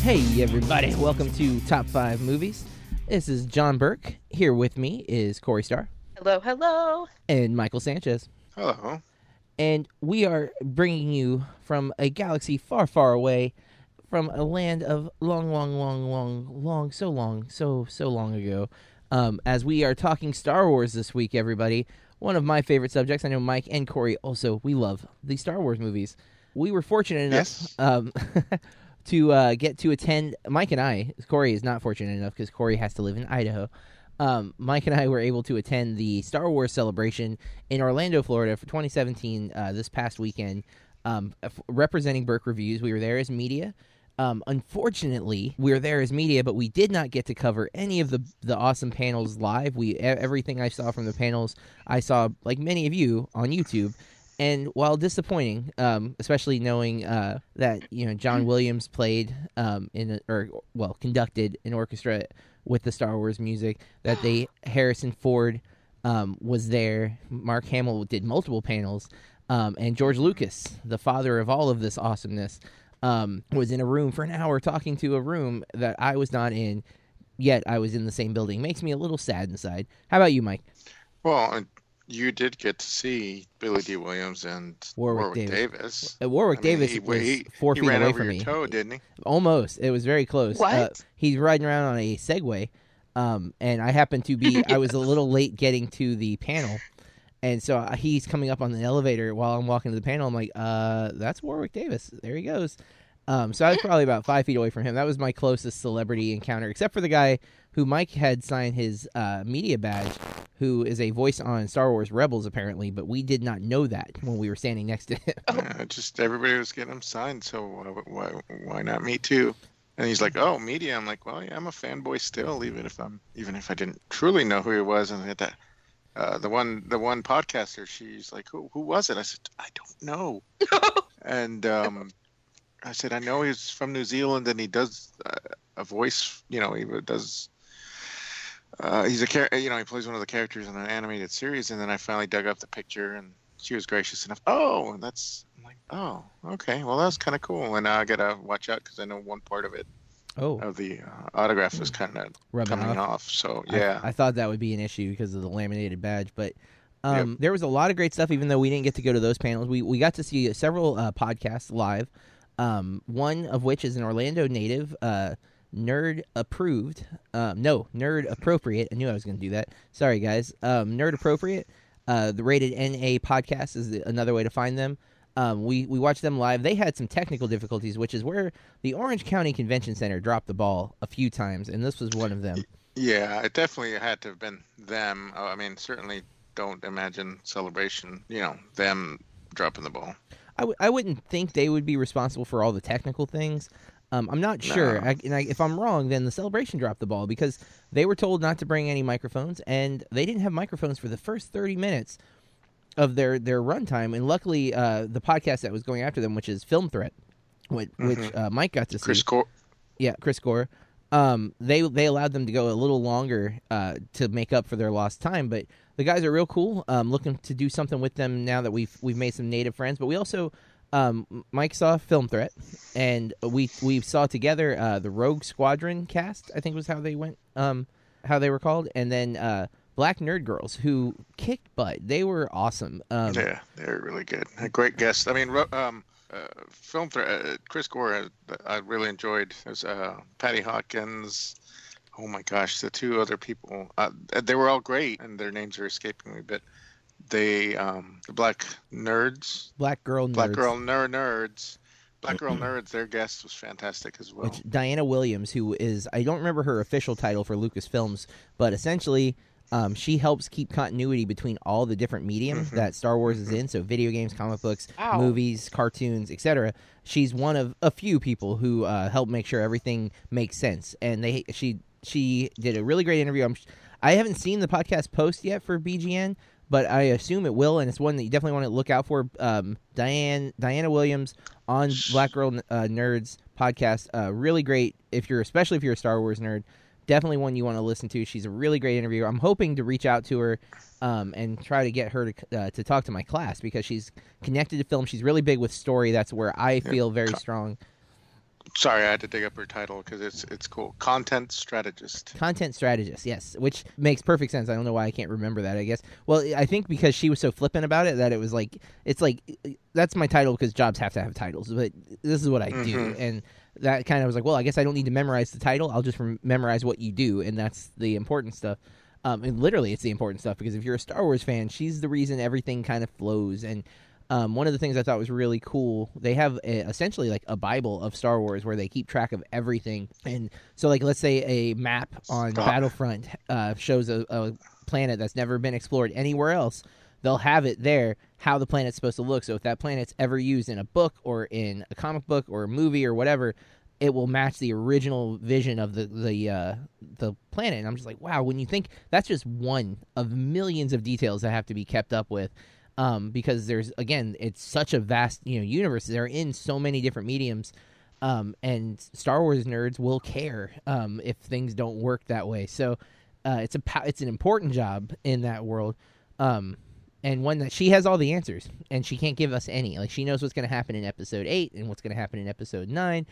Hey everybody, welcome to Top 5 Movies. This is John Burke. Here with me is Corey Starr. Hello, hello. And Michael Sanchez. Hello. And we are bringing you from a galaxy far, far away, from a land of long ago, as we are talking Star Wars this week, everybody. One of my favorite subjects. I know Mike and Corey also, we love the Star Wars movies. We were fortunate enough... Yes. To get to attend, Mike and I, Corey is not fortunate enough because Corey has to live in Idaho. Mike and I were able to attend the Star Wars celebration in Orlando, Florida for 2017 this past weekend, representing Burke Reviews. We were there as media. Unfortunately, we were there as media, but we did not get to cover any of the awesome panels live. Everything I saw from the panels, I saw, like many of you, on YouTube. And while disappointing, especially knowing that John Williams played conducted an orchestra with the Star Wars music, that Harrison Ford was there, Mark Hamill did multiple panels, and George Lucas, the father of all of this awesomeness, was in a room for an hour talking to a room that I was not in, yet I was in the same building. Makes me a little sad inside. How about you, Mike? Well, you did get to see Billy D. Williams and Warwick Davis. Warwick Davis was 4 feet away from me. He ran over your toe, didn't he? Almost. It was very close. What? He's riding around on a Segway, and I happened to be... I was a little late getting to the panel, and so he's coming up on the elevator while I'm walking to the panel. I'm like, that's Warwick Davis. There he goes. So I was probably about 5 feet away from him. That was my closest celebrity encounter, except for the guy who Mike had signed his media badge, who is a voice on Star Wars Rebels, apparently, but we did not know that when we were standing next to him. Yeah, just everybody was getting him signed, so why not me too? And he's like, oh, media. I'm like, well, yeah, I'm a fanboy still, even if I didn't truly know who he was. And at that, the one podcaster, she's like, who was it? I said, I don't know. And I said, I know he's from New Zealand, and he does a voice, he does... he plays one of the characters in an animated series, and then I finally dug up the picture, and she was gracious enough. Oh, I'm like, oh, okay, well, that's kind of cool, and I gotta watch out because I know one part of it, of the autograph is kind of coming off. So yeah, I thought that would be an issue because of the laminated badge, but there was a lot of great stuff. Even though we didn't get to go to those panels, we got to see several podcasts live. One of which is an Orlando native. Nerd appropriate. I knew I was going to do that. Sorry, guys. Nerd appropriate. The Rated NA podcast is another way to find them. We watched them live. They had some technical difficulties, which is where the Orange County Convention Center dropped the ball a few times, and this was one of them. Yeah, it definitely had to have been them. I mean, certainly don't imagine Celebration, them dropping the ball. I wouldn't think they would be responsible for all the technical things. I'm not sure, if I'm wrong, then the Celebration dropped the ball because they were told not to bring any microphones, and they didn't have microphones for the first 30 minutes of their runtime. And luckily, the podcast that was going after them, which is Film Threat, which Mike got to see. Chris Gore. They allowed them to go a little longer to make up for their lost time, but the guys are real cool. Looking to do something with them now that we've made some native friends, but we also... Mike saw Film Threat, and we saw together the Rogue Squadron cast, I think was how they went, how they were called, and then Black Nerd Girls, who kicked butt. They were awesome. Yeah, they were really good. A great guest. I mean, Film Threat, Chris Gore, I really enjoyed. There's Patty Hawkins. Oh my gosh, the two other people. They were all great, and their names are escaping me, but... They, the Black Girl Nerds, their guest was fantastic as well. Which Diana Williams, who is, I don't remember her official title for Lucasfilms, but essentially she helps keep continuity between all the different mediums that Star Wars is in, so video games, comic books, movies, cartoons, etc. She's one of a few people who help make sure everything makes sense, and she did a really great interview. I haven't seen the podcast post yet for BGN, but I assume it will, and it's one that you definitely want to look out for. Diana Williams on Black Girl Nerds podcast, really great. Especially if you're a Star Wars nerd, definitely one you want to listen to. She's a really great interviewer. I'm hoping to reach out to her and try to get her to talk to my class, because she's connected to film. She's really big with story. That's where I feel very strong. Sorry, I had to dig up her title because it's cool. Content strategist. Content strategist, yes, which makes perfect sense. I don't know why I can't remember that, I guess. Well, I think because she was so flippant about it that it was like, it's like, that's my title because jobs have to have titles, but this is what I do. And that kind of was like, well, I guess I don't need to memorize the title. I'll just memorize what you do, and that's the important stuff. And literally, it's the important stuff, because if you're a Star Wars fan, she's the reason everything kind of flows. And one of the things I thought was really cool, they have essentially like a Bible of Star Wars where they keep track of everything. And so, like, let's say a map on Battlefront shows a planet that's never been explored anywhere else. They'll have it there, how the planet's supposed to look. So if that planet's ever used in a book or in a comic book or a movie or whatever, it will match the original vision of the planet. And I'm just like, wow, when you think that's just one of millions of details that have to be kept up with. Because there's, again, it's such a vast, universe. They're in so many different mediums, and Star Wars nerds will care if things don't work that way. So it's an important job in that world, and one that she has all the answers, and she can't give us any. Like, she knows what's going to happen in Episode 8 and what's going to happen in Episode 9.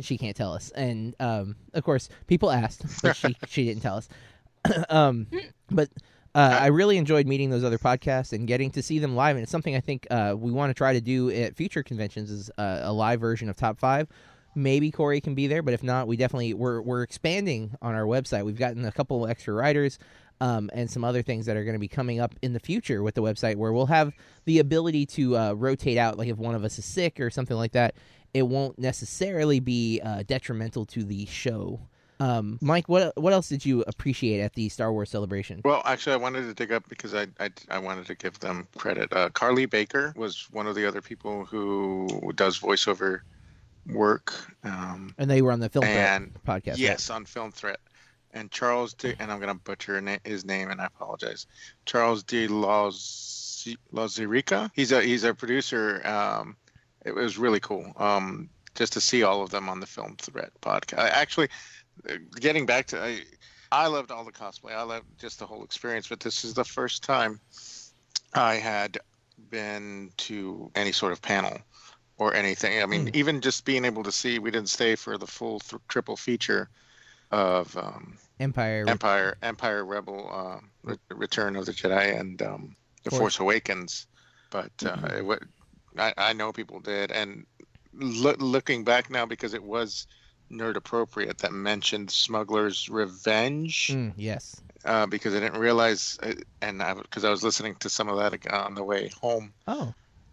She can't tell us. And, of course, people asked, but she didn't tell us. But... I really enjoyed meeting those other podcasts and getting to see them live, and it's something I think we want to try to do at future conventions is a live version of Top 5. Maybe Corey can be there, but if not, we're expanding on our website. We've gotten a couple extra writers and some other things that are going to be coming up in the future with the website, where we'll have the ability to rotate out. Like, if one of us is sick or something like that, it won't necessarily be detrimental to the show. Mike, what else did you appreciate at the Star Wars celebration? Well, actually, I wanted to dig up, because I wanted to give them credit. Carly Baker was one of the other people who does voiceover work. And they were on the Film Threat podcast. Yes, right? On Film Threat. And Charles D. And I'm going to butcher his name, and I apologize. Charles D. Lazirica. He's a producer. It was really cool just to see all of them on the Film Threat podcast. Actually, getting back to, I loved all the cosplay. I loved just the whole experience. But this is the first time I had been to any sort of panel or anything. I mean, even just being able to see, we didn't stay for the full triple feature of Empire Rebel, Return of the Jedi, and The Force Awakens. But I know people did. And looking back now, because it was nerd appropriate, that mentioned Smuggler's Revenge. Yes. Because I didn't realize, because I was listening to some of that on the way home. Oh.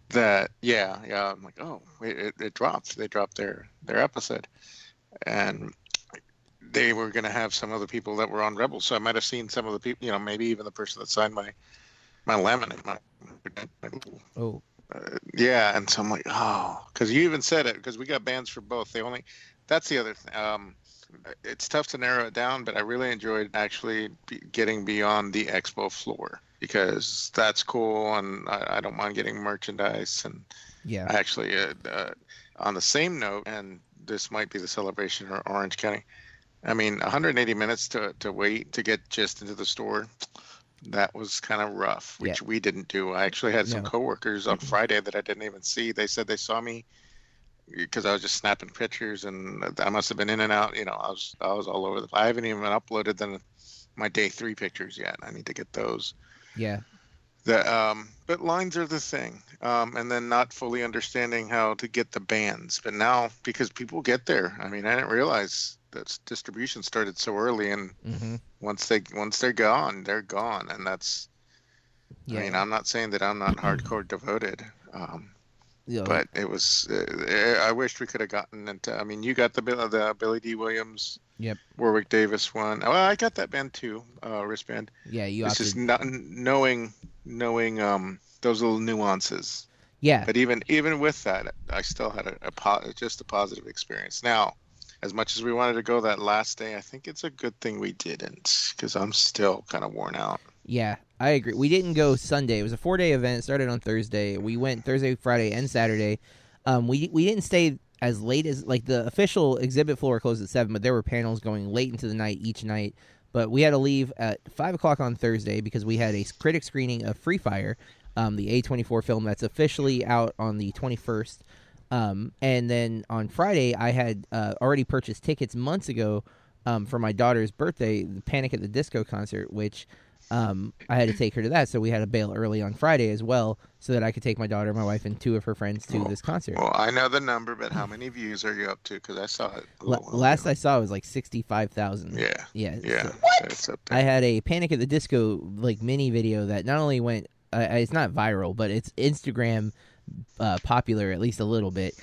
That yeah. I'm like, oh, it dropped. They dropped their episode, and they were going to have some of the people that were on Rebels. So I might have seen some of the people. Maybe even the person that signed my laminate. Oh. Yeah, and so I'm like, oh, because you even said it. Because we got bans for both. That's the other thing. It's tough to narrow it down, but I really enjoyed actually getting beyond the expo floor, because that's cool, and I don't mind getting merchandise. And yeah, actually, on the same note, and this might be the celebration or Orange County. I mean, 180 minutes to wait to get just into the store. That was kind of rough, which we didn't do. I actually had some coworkers on Friday that I didn't even see. They said they saw me, because I was just snapping pictures, and I must have been in and out. I was all over I haven't even uploaded my day 3 pictures yet. I need to get those. Yeah. But lines are the thing. And then not fully understanding how to get the bands. But now, because people get there, I mean, I didn't realize that distribution started so early, and once they're gone, they're gone. And that's, I mean, I'm not saying that I'm not hardcore devoted. Yeah. But it was. I wished we could have gotten into. I mean, you got the Billy D. Williams, Warwick Davis one. Oh, I got that band too, wristband. Yeah, you. It's just not knowing those little nuances. Yeah. But even with that, I still had a positive experience. Now, as much as we wanted to go that last day, I think it's a good thing we didn't, because I'm still kind of worn out. Yeah, I agree. We didn't go Sunday. It was a 4-day event. It started on Thursday. We went Thursday, Friday, and Saturday. We didn't stay as late as, like, the official exhibit floor closed at 7, but there were panels going late into the night each night. But we had to leave at 5 o'clock on Thursday because we had a critic screening of Free Fire, the A24 film that's officially out on the 21st. And then on Friday, I had already purchased tickets months ago for my daughter's birthday, the Panic! At the Disco concert, which I had to take her to that. So we had to bail early on Friday as well so that I could take my daughter, my wife, and two of her friends to this concert. Well, I know the number, but how many views are you up to? Because I saw it. Last I saw it was like 65,000. Yeah. Yeah. Yeah. So what? I had a Panic! At the Disco like mini video that not only went, it's not viral, but it's Instagram popular at least a little bit,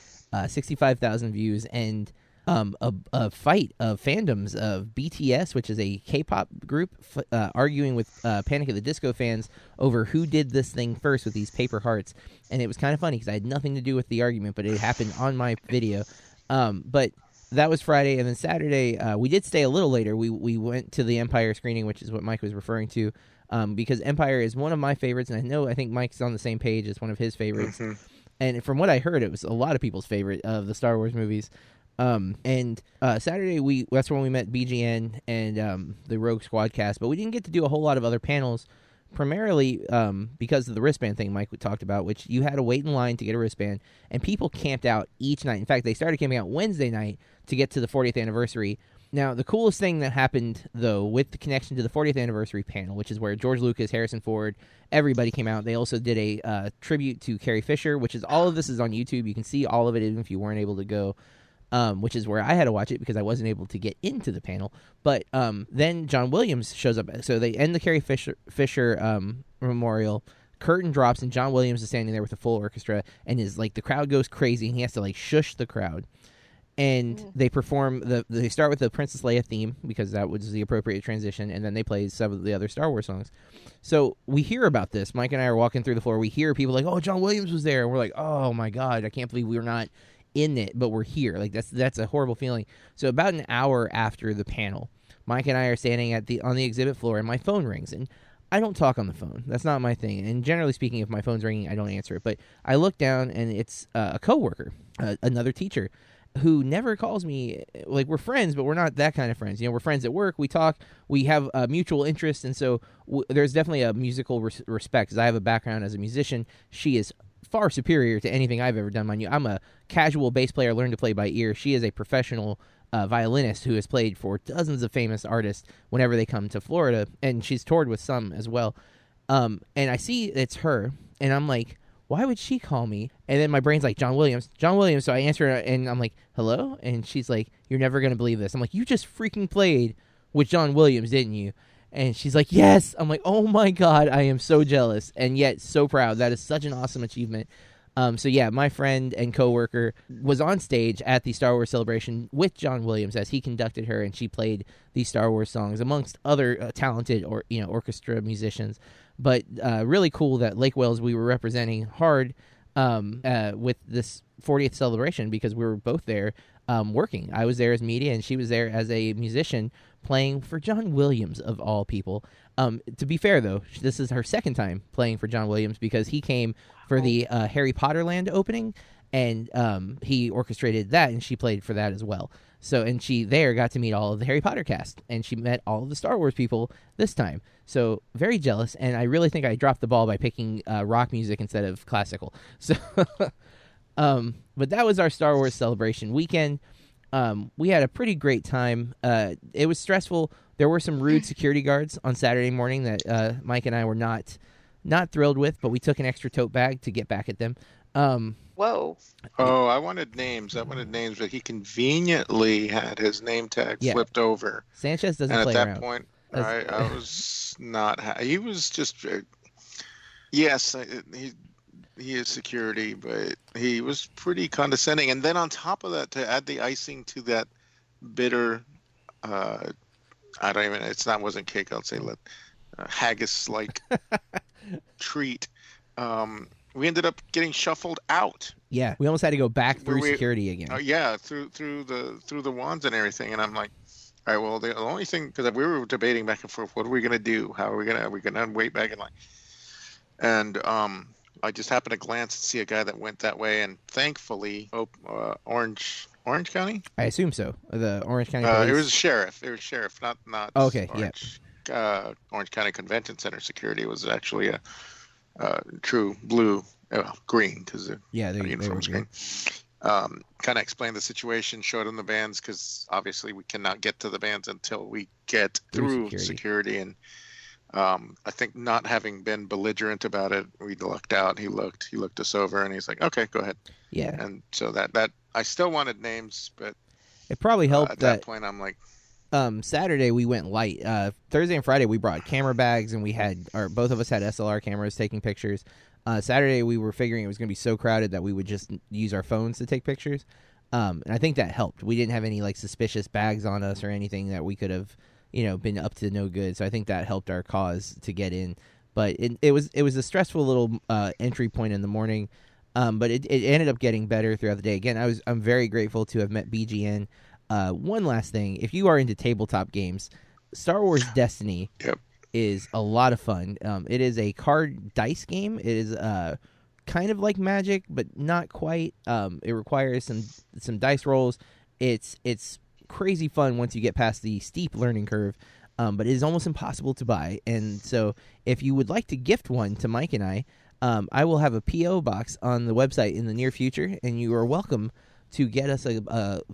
65,000 views, and a fight of fandoms of BTS, which is a K-pop group, arguing with Panic! At the Disco fans over who did this thing first with these paper hearts. And it was kind of funny because I had nothing to do with the argument, but it happened on my video. But that was Friday, and then Saturday we did stay a little later. We went to the Empire screening, which is what Mike was referring to, because Empire is one of my favorites, and I think Mike's on the same page as one of his favorites. Mm-hmm. And from what I heard, it was a lot of people's favorite of the Star Wars movies. Saturday, that's when we met BGN and the Rogue Squad cast, but we didn't get to do a whole lot of other panels, primarily because of the wristband thing Mike talked about, which you had to wait in line to get a wristband, and people camped out each night. In fact, they started camping out Wednesday night to get to the 40th anniversary. Now, the coolest thing that happened, though, with the connection to the 40th anniversary panel, which is where George Lucas, Harrison Ford, everybody came out. They also did a tribute to Carrie Fisher, which is all of this is on YouTube. You can see all of it even if you weren't able to go. Which is where I had to watch it because I wasn't able to get into the panel. But then John Williams shows up. So they end the Carrie Fisher memorial. Curtain drops, and John Williams is standing there with a full orchestra, and is like the crowd goes crazy, and he has to like shush the crowd. And they perform they start with the Princess Leia theme because that was the appropriate transition, and then they play some of the other Star Wars songs. So we hear about this. Mike and I are walking through the floor. We hear people like, "Oh, John Williams was there," and we're like, "Oh my God, I can't believe we were not in it, but we're here." Like that's a horrible feeling. So about an hour after the panel, Mike and I are standing on the exhibit floor, and my phone rings, and I don't talk on the phone. That's not my thing. And generally speaking, if my phone's ringing, I don't answer it. But I look down, and it's a coworker, another teacher, who never calls me. Like, we're friends, but we're not that kind of friends. You know, we're friends at work. We talk. We have mutual interests, and so there's definitely a musical respect. Because I have a background as a musician, she is far superior to anything I've ever done. Mind you, I'm a casual bass player, learned to play by ear. She is a professional violinist who has played for dozens of famous artists whenever they come to Florida, and she's toured with some as well. And I see it's her, and I'm like, why would she call me? And then my brain's like, John Williams. So I answer her, and I'm like, hello? And she's like, you're never going to believe this. I'm like, you just freaking played with John Williams, didn't you? And she's like, yes. I'm like, oh my God, I am so jealous and yet so proud. That is such an awesome achievement. So yeah, my friend and coworker was on stage at the Star Wars celebration with John Williams as he conducted her, and she played these Star Wars songs amongst other talented orchestra musicians. But really cool that Lake Wales we were representing hard with this 40th celebration because we were both there working. I was there as media, and she was there as a musician, playing for John Williams, of all people. To be fair, though, this is her second time playing for John Williams because he came for the Harry Potter Land opening, and he orchestrated that, and she played for that as well. So, and she there got to meet all of the Harry Potter cast, and she met all of the Star Wars people this time. So, very jealous, and I really think I dropped the ball by picking rock music instead of classical. So, but that was our Star Wars celebration weekend. We had a pretty great time. It was stressful. There were some rude security guards on Saturday morning that Mike and I were not thrilled with, but we took an extra tote bag to get back at them. Whoa. Oh, I wanted names. But he conveniently had his name tag flipped over. Sanchez doesn't play around. And at that point, I was not... He was just... yes, he is security, but he was pretty condescending. And then on top of that, to add the icing to that bitter, wasn't cake, I'll say haggis-like treat. We ended up getting shuffled out. Yeah, we almost had to go back through security again. Through the wands and everything. And I'm like, All right. Well, the only thing, because we were debating back and forth, what are we going to do? How are we going to wait back in line? And I just happened to glance and see a guy that went that way, and thankfully, Orange County. I assume so. The Orange County. Police? It was a sheriff. It was sheriff, not. Oh, okay. Orange, yeah. Orange County Convention Center security was actually a true blue, green, because the uniform was green. Kind of explained the situation, showed him the bands, because obviously we cannot get to the bands until we get through security. And I think, not having been belligerent about it, we lucked out. He looked us over, and he's like, "Okay, go ahead." Yeah. And so that I still wanted names, but it probably helped. At that point, I'm like, Saturday we went light. Thursday and Friday we brought camera bags, and both of us had SLR cameras taking pictures. Saturday we were figuring it was going to be so crowded that we would just use our phones to take pictures, and I think that helped. We didn't have any suspicious bags on us or anything that we could have, been up to no good. So I think that helped our cause to get in. But it was a stressful little entry point in the morning, but it ended up getting better throughout the day. Again, I'm very grateful to have met BGN. One last thing, if you are into tabletop games, Star Wars Destiny is a lot of fun. It is a card dice game. It is kind of like Magic, but not quite. It requires some dice rolls. It's crazy fun once you get past the steep learning curve, but it is almost impossible to buy. And so if you would like to gift one to Mike and I will have a P.O. box on the website in the near future, and you are welcome to get us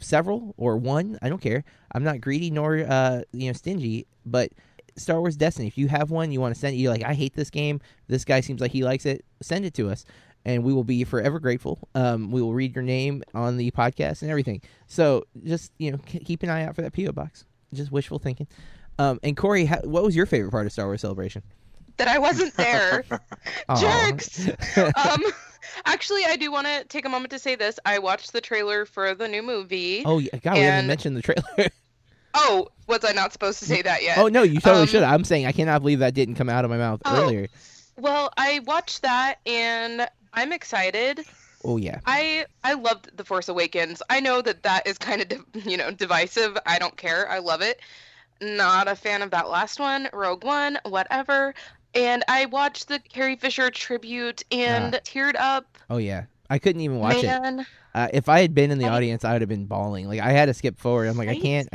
several or one. I don't care. I'm not greedy nor stingy, but Star Wars Destiny, if you have one, you want to send it, you're like, I hate this game, this guy seems like he likes it, send it to us, and we will be forever grateful. We will read your name on the podcast and everything. So just, keep an eye out for that P.O. box. Just wishful thinking. And Corey, what was your favorite part of Star Wars Celebration? That I wasn't there. Jerks! Actually, I do want to take a moment to say this. I watched the trailer for the new movie. Oh, yeah. God, we haven't mentioned the trailer. Oh, was I not supposed to say that yet? Oh, no, you totally should. I'm saying I cannot believe that didn't come out of my mouth earlier. Well, I watched that, and I'm excited. Oh, yeah. I loved The Force Awakens. I know that is kind of, divisive. I don't care. I love it. Not a fan of that last one, Rogue One, whatever. And I watched the Carrie Fisher tribute and teared up. Oh, yeah. I couldn't even watch it. If I had been in the audience, I would have been bawling. I had to skip forward. I'm like, I can't.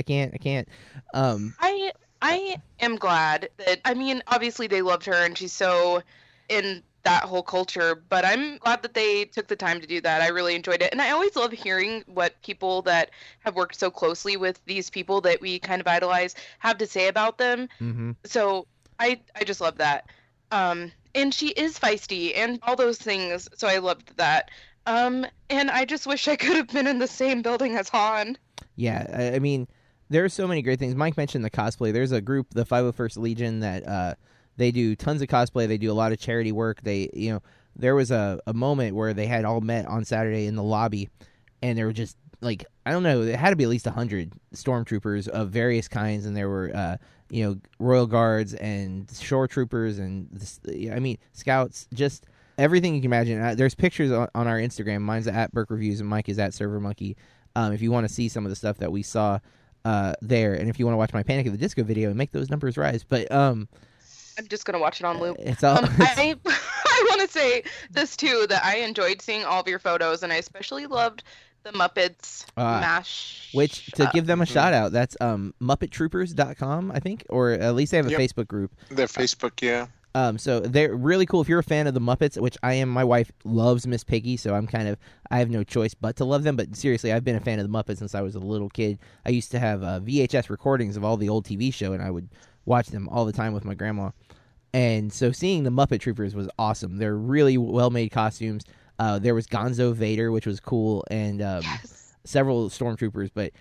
I am glad that, obviously they loved her and she's so in that whole culture, but I'm glad that they took the time to do that. I really enjoyed it. And I always love hearing what people that have worked so closely with these people that we kind of idolize have to say about them. Mm-hmm. So I just love that. And she is feisty and all those things, so I loved that. And I just wish I could have been in the same building as Han. Yeah, there are so many great things. Mike mentioned the cosplay. There's a group, the 501st Legion, that they do tons of cosplay. They do a lot of charity work. They, there was a moment where they had all met on Saturday in the lobby, and there were just, I don't know, there had to be at least 100 stormtroopers of various kinds, and there were... royal guards and shore troopers and, scouts, just everything you can imagine. There's pictures on our Instagram. Mine's at Burke Reviews and Mike is at Server Monkey. If you want to see some of the stuff that we saw there, and if you want to watch my Panic! At the Disco video and make those numbers rise. But I'm just going to watch it on loop. It's all... I want to say this, too, that I enjoyed seeing all of your photos, and I especially loved... the Muppets MASH. Which, to give them a shout-out, that's MuppetTroopers.com, I think, or at least they have a Facebook group. Their Facebook, yeah. So they're really cool. If you're a fan of the Muppets, which I am, my wife loves Miss Piggy, so I have no choice but to love them. But seriously, I've been a fan of the Muppets since I was a little kid. I used to have VHS recordings of all the old TV show, and I would watch them all the time with my grandma. And so seeing the Muppet Troopers was awesome. They're really well-made costumes. There was Gonzo Vader, which was cool, and several stormtroopers. But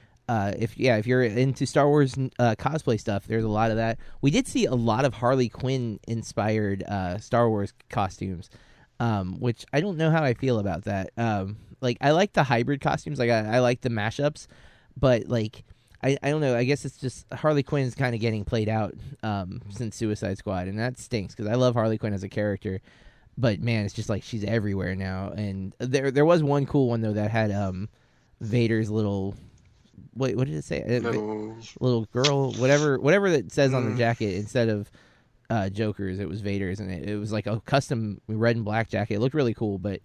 if you're into Star Wars cosplay stuff, there's a lot of that. We did see a lot of Harley Quinn-inspired Star Wars costumes, which I don't know how I feel about that. I like the hybrid costumes. I like the mashups, but I don't know. I guess it's just Harley Quinn is kind of getting played out since Suicide Squad, and that stinks because I love Harley Quinn as a character. But man, it's just she's everywhere now. And there was one cool one though that had Vader's little wait, what did it say? No. Little girl, whatever it says on the jacket, instead of Joker's, it was Vader's, and it was like a custom red and black jacket. It looked really cool, but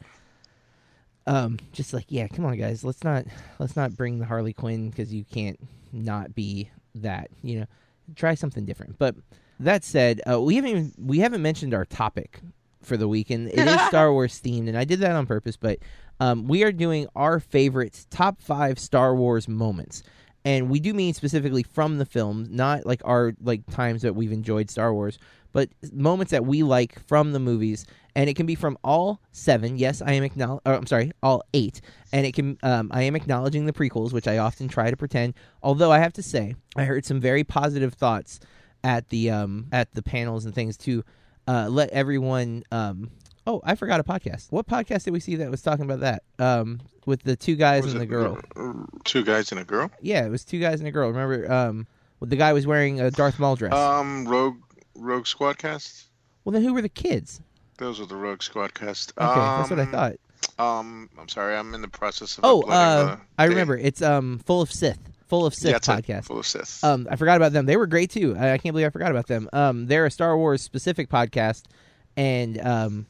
just like, yeah, come on, guys, let's not bring the Harley Quinn because you can't not be that, you know. Try something different. But that said, we haven't mentioned our topic for the weekend. It is Star Wars themed, and I did that on purpose, but we are doing our favorites, top 5 Star Wars moments. And we do mean specifically from the film, not like our like times that we've enjoyed Star Wars, but moments that we like from the movies. And it can be from all 7. Yes, I am all 8. And it can. I am acknowledging the prequels, which I often try to pretend. Although I have to say, I heard some very positive thoughts at the panels and things to let everyone. Oh, I forgot a podcast. What podcast did we see that was talking about that? With the two guys and the girl. Two guys and a girl? Yeah, it was two guys and a girl. Remember, the guy was wearing a Darth Maul dress. Rogue Squadcast? Well, then who were the kids? Those were the Rogue Squadcast. Okay, that's what I thought. I'm sorry, I'm in the process of uploading I remember. It's Full of Sith podcast. It. Full of Sith. I forgot about them. They were great, too. I can't believe I forgot about them. They're a Star Wars-specific podcast, and...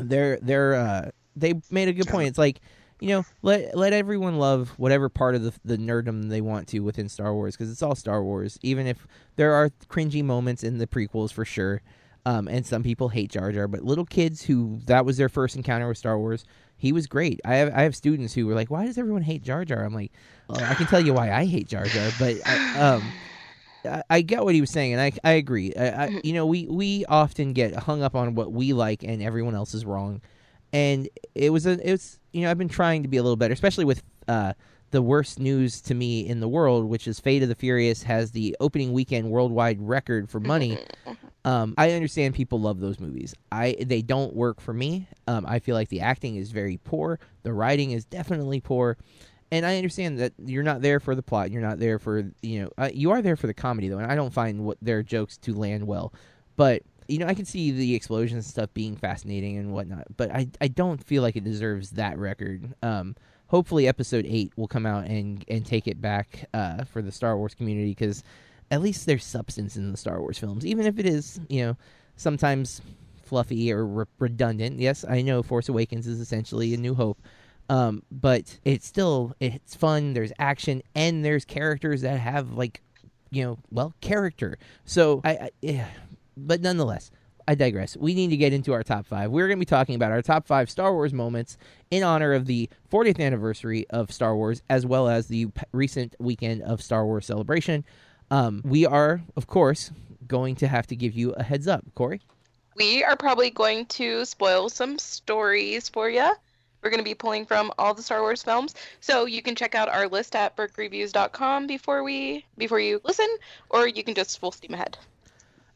They made a good point. It's like, you know, let everyone love whatever part of the nerddom they want to within Star Wars, because it's all Star Wars. Even if there are cringy moments in the prequels for sure, and some people hate Jar Jar, but little kids who that was their first encounter with Star Wars, he was great. I have students who were like, "Why does everyone hate Jar Jar?" I'm like, well, I can tell you why I hate Jar Jar, but I get what he was saying, and I agree. You know, we often get hung up on what we like, and everyone else is wrong. And it's you know, I've been trying to be a little better, especially with the worst news to me in the world, which is Fate of the Furious has the opening weekend worldwide record for money. I understand people love those movies. They don't work for me. I feel like the acting is very poor. The writing is definitely poor. And I understand that you're not there for the plot. You're not there for, you know, you are there for the comedy, though. And I don't find what their jokes to land well. But, you know, I can see the explosions and stuff being fascinating and whatnot. But I don't feel like it deserves that record. Hopefully episode 8 will come out and take it back for the Star Wars community, because at least there's substance in the Star Wars films. Even if it is, you know, sometimes fluffy or redundant. Yes, I know Force Awakens is essentially A New Hope. But it's fun, there's action, and there's characters that have, like, you know, well, character. So, but nonetheless, I digress. We need to get into our top 5. We're going to be talking about our top 5 Star Wars moments in honor of the 40th anniversary of Star Wars, as well as the recent weekend of Star Wars Celebration. We are, of course, going to have to give you a heads up. Corey? We are probably going to spoil some stories for you. We're going to be pulling from all the Star Wars films, so you can check out our list at BurkeReviews.com before you listen, or you can just full steam ahead.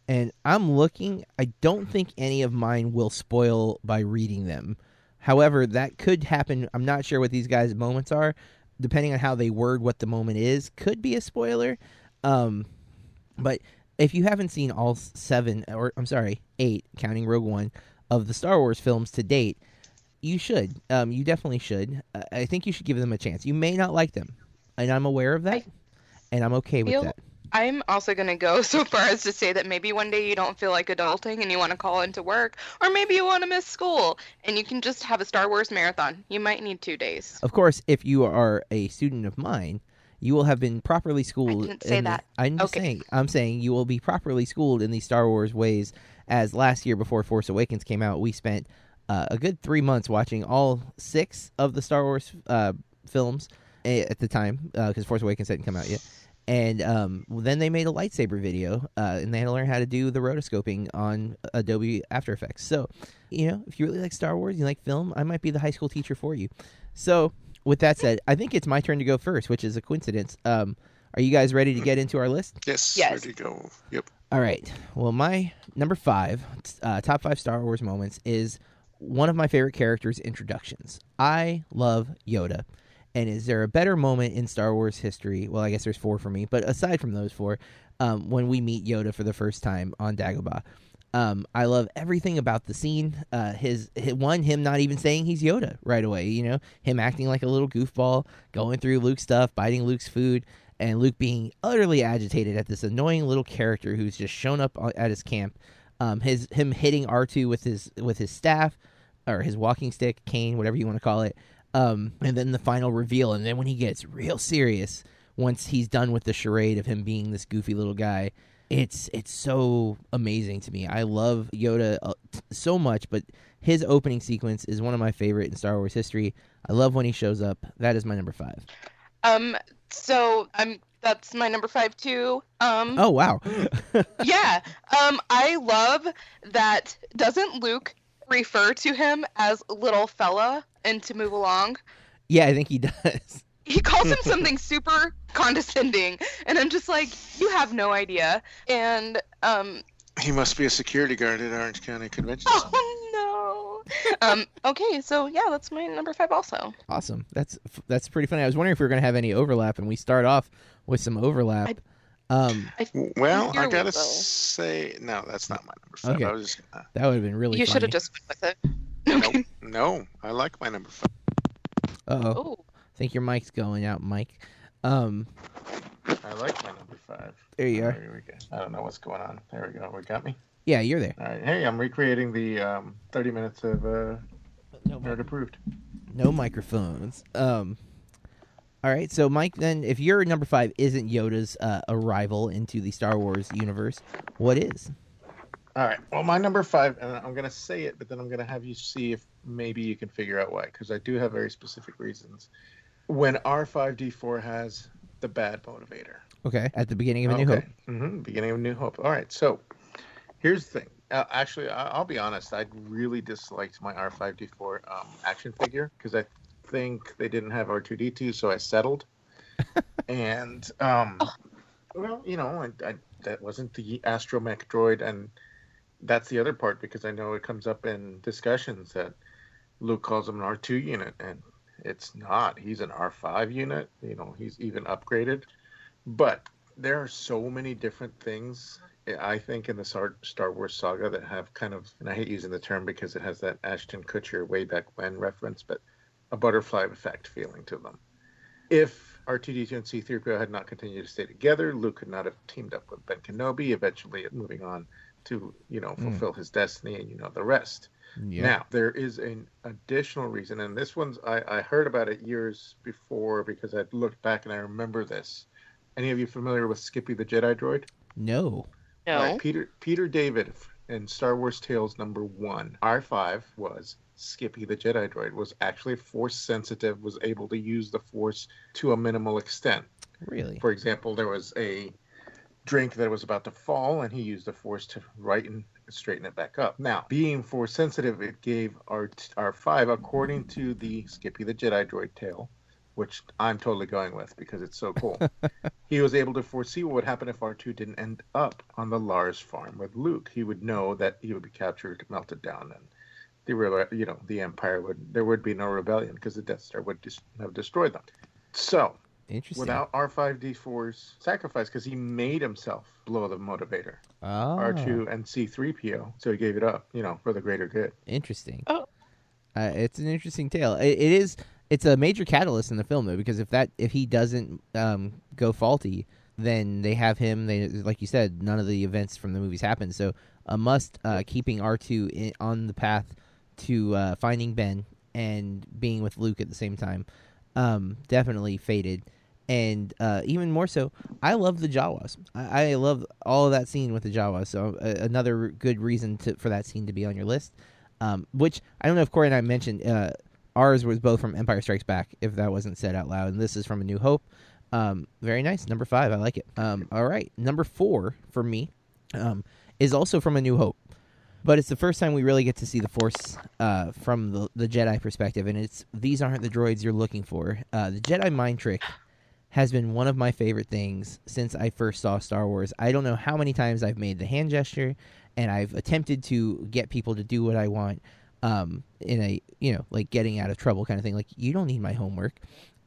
And I'm looking. I don't think any of mine will spoil by reading them. However, that could happen. I'm not sure what these guys' moments are. Depending on how they word what the moment is, could be a spoiler. But if you haven't seen all 7, or I'm sorry, 8, counting Rogue One, of the Star Wars films to date, you should. You definitely should. I think you should give them a chance. You may not like them, and I'm aware of that, and I'm okay with that. I'm also going to go so far as to say that maybe one day you don't feel like adulting and you want to call into work, or maybe you want to miss school, and you can just have a Star Wars marathon. You might need 2 days. Of course, if you are a student of mine, you will have been properly schooled. I didn't say that. I'm saying you will be properly schooled in the Star Wars ways, as last year before Force Awakens came out, we spent... a good 3 months watching all 6 of the Star Wars films at the time, because Force Awakens hadn't come out yet. And then they made a lightsaber video, and they had to learn how to do the rotoscoping on Adobe After Effects. So, you know, if you really like Star Wars, you like film, I might be the high school teacher for you. So, with that said, I think it's my turn to go first, which is a coincidence. Are you guys ready to get into our list? Yes. Ready to go. Yep. All right. Well, my number 5, top 5 Star Wars moments is... one of my favorite characters' introductions. I love Yoda. And is there a better moment in Star Wars history? Well, I guess there's 4 for me, but aside from those 4, when we meet Yoda for the first time on Dagobah, I love everything about the scene. Him not even saying he's Yoda right away, you know, him acting like a little goofball, going through Luke's stuff, biting Luke's food, and Luke being utterly agitated at this annoying little character who's just shown up at his camp. Him hitting R2 with his staff or his walking stick, cane, whatever you want to call it. And then the final reveal. And then when he gets real serious, once he's done with the charade of him being this goofy little guy, it's so amazing to me. I love Yoda so much, but his opening sequence is one of my favorite in Star Wars history. I love when he shows up. That is my number 5. That's my number 5 too. Oh wow. Yeah. I love that. Doesn't Luke refer to him as little fella and to move along? Yeah, I think he does. He calls him something super condescending, and I'm just like, you have no idea. And he must be a security guard at Orange County Convention. Oh no. Okay, so yeah, that's my number 5 also. Awesome. That's pretty funny. I was wondering if we were going to have any overlap, and we start off with some overlap. I gotta say, no, that's not my number 5. Okay. I was just gonna... That would have been really. You should have just went with it. No, I like my number 5. Uh-oh. Ooh. I think your mic's going out, Mike. I like my number 5. There you are. Here we go. I don't know what's going on. There we go. We got me. Yeah, you're there. All right. Hey, I'm recreating the 30 minutes of Nerd Approved. No microphones. All right, so Mike, then, if your number 5 isn't Yoda's arrival into the Star Wars universe, what is? All right, well, my number 5, and I'm going to say it, but then I'm going to have you see if maybe you can figure out why, because I do have very specific reasons. When R5-D4 has the bad motivator. Okay, at the beginning of A New Hope. Mm-hmm, beginning of A New Hope. All right, so here's the thing. Actually, I'll be honest. I really disliked my R5-D4 action figure, because I think they didn't have R2-D2, so I settled. And that wasn't the astromech droid, and that's the other part, because I know it comes up in discussions that Luke calls him an R2 unit, and it's not. He's an R5 unit. You know, he's even upgraded. But there are so many different things, I think, in the Star Wars saga that have kind of, and I hate using the term because it has that Ashton Kutcher way back when reference, but a butterfly effect feeling to them. If R2-D2 and C-3PO had not continued to stay together, Luke could not have teamed up with Ben Kenobi, eventually moving on to, fulfill his destiny and the rest. Yeah. Now, there is an additional reason, and this one's, I heard about it years before because I looked back and I remember this. Any of you familiar with Skippy the Jedi droid? No. No. Right, Peter David in Star Wars Tales number 1, R5 was... Skippy the Jedi droid was actually force sensitive, was able to use the force to a minimal extent. Really? For example, there was a drink that was about to fall, and he used the force to right and straighten it back up. Now, being force sensitive, it gave R5, according to the Skippy the Jedi droid tale, which I'm totally going with because it's so cool. He was able to foresee what would happen if R2 didn't end up on the Lars farm with Luke. He would know that he would be captured, melted down, and the Empire would be no rebellion because the Death Star would have destroyed them. So, without R5-D4's sacrifice, because he made himself blow the motivator, R2 and C-3PO, so he gave it up, for the greater good. Interesting. Oh, it's an interesting tale. It is. It's a major catalyst in the film though, because if he doesn't go faulty, then they have him. They, like you said, none of the events from the movies happen. So, a must keeping R2 on the path to finding Ben and being with Luke at the same time, definitely fated. And even more so, I love the Jawas. I love all of that scene with the Jawas. So another good reason for that scene to be on your list, which I don't know if Corey and I mentioned. Ours was both from Empire Strikes Back, if that wasn't said out loud. And this is from A New Hope. Very nice. Number 5. I like it. All right. Number 4 for me is also from A New Hope. But it's the first time we really get to see the Force from the Jedi perspective, and it's these aren't the droids you're looking for. The Jedi mind trick has been one of my favorite things since I first saw Star Wars. I don't know how many times I've made the hand gesture, and I've attempted to get people to do what I want in a, like getting out of trouble kind of thing. Like, you don't need my homework,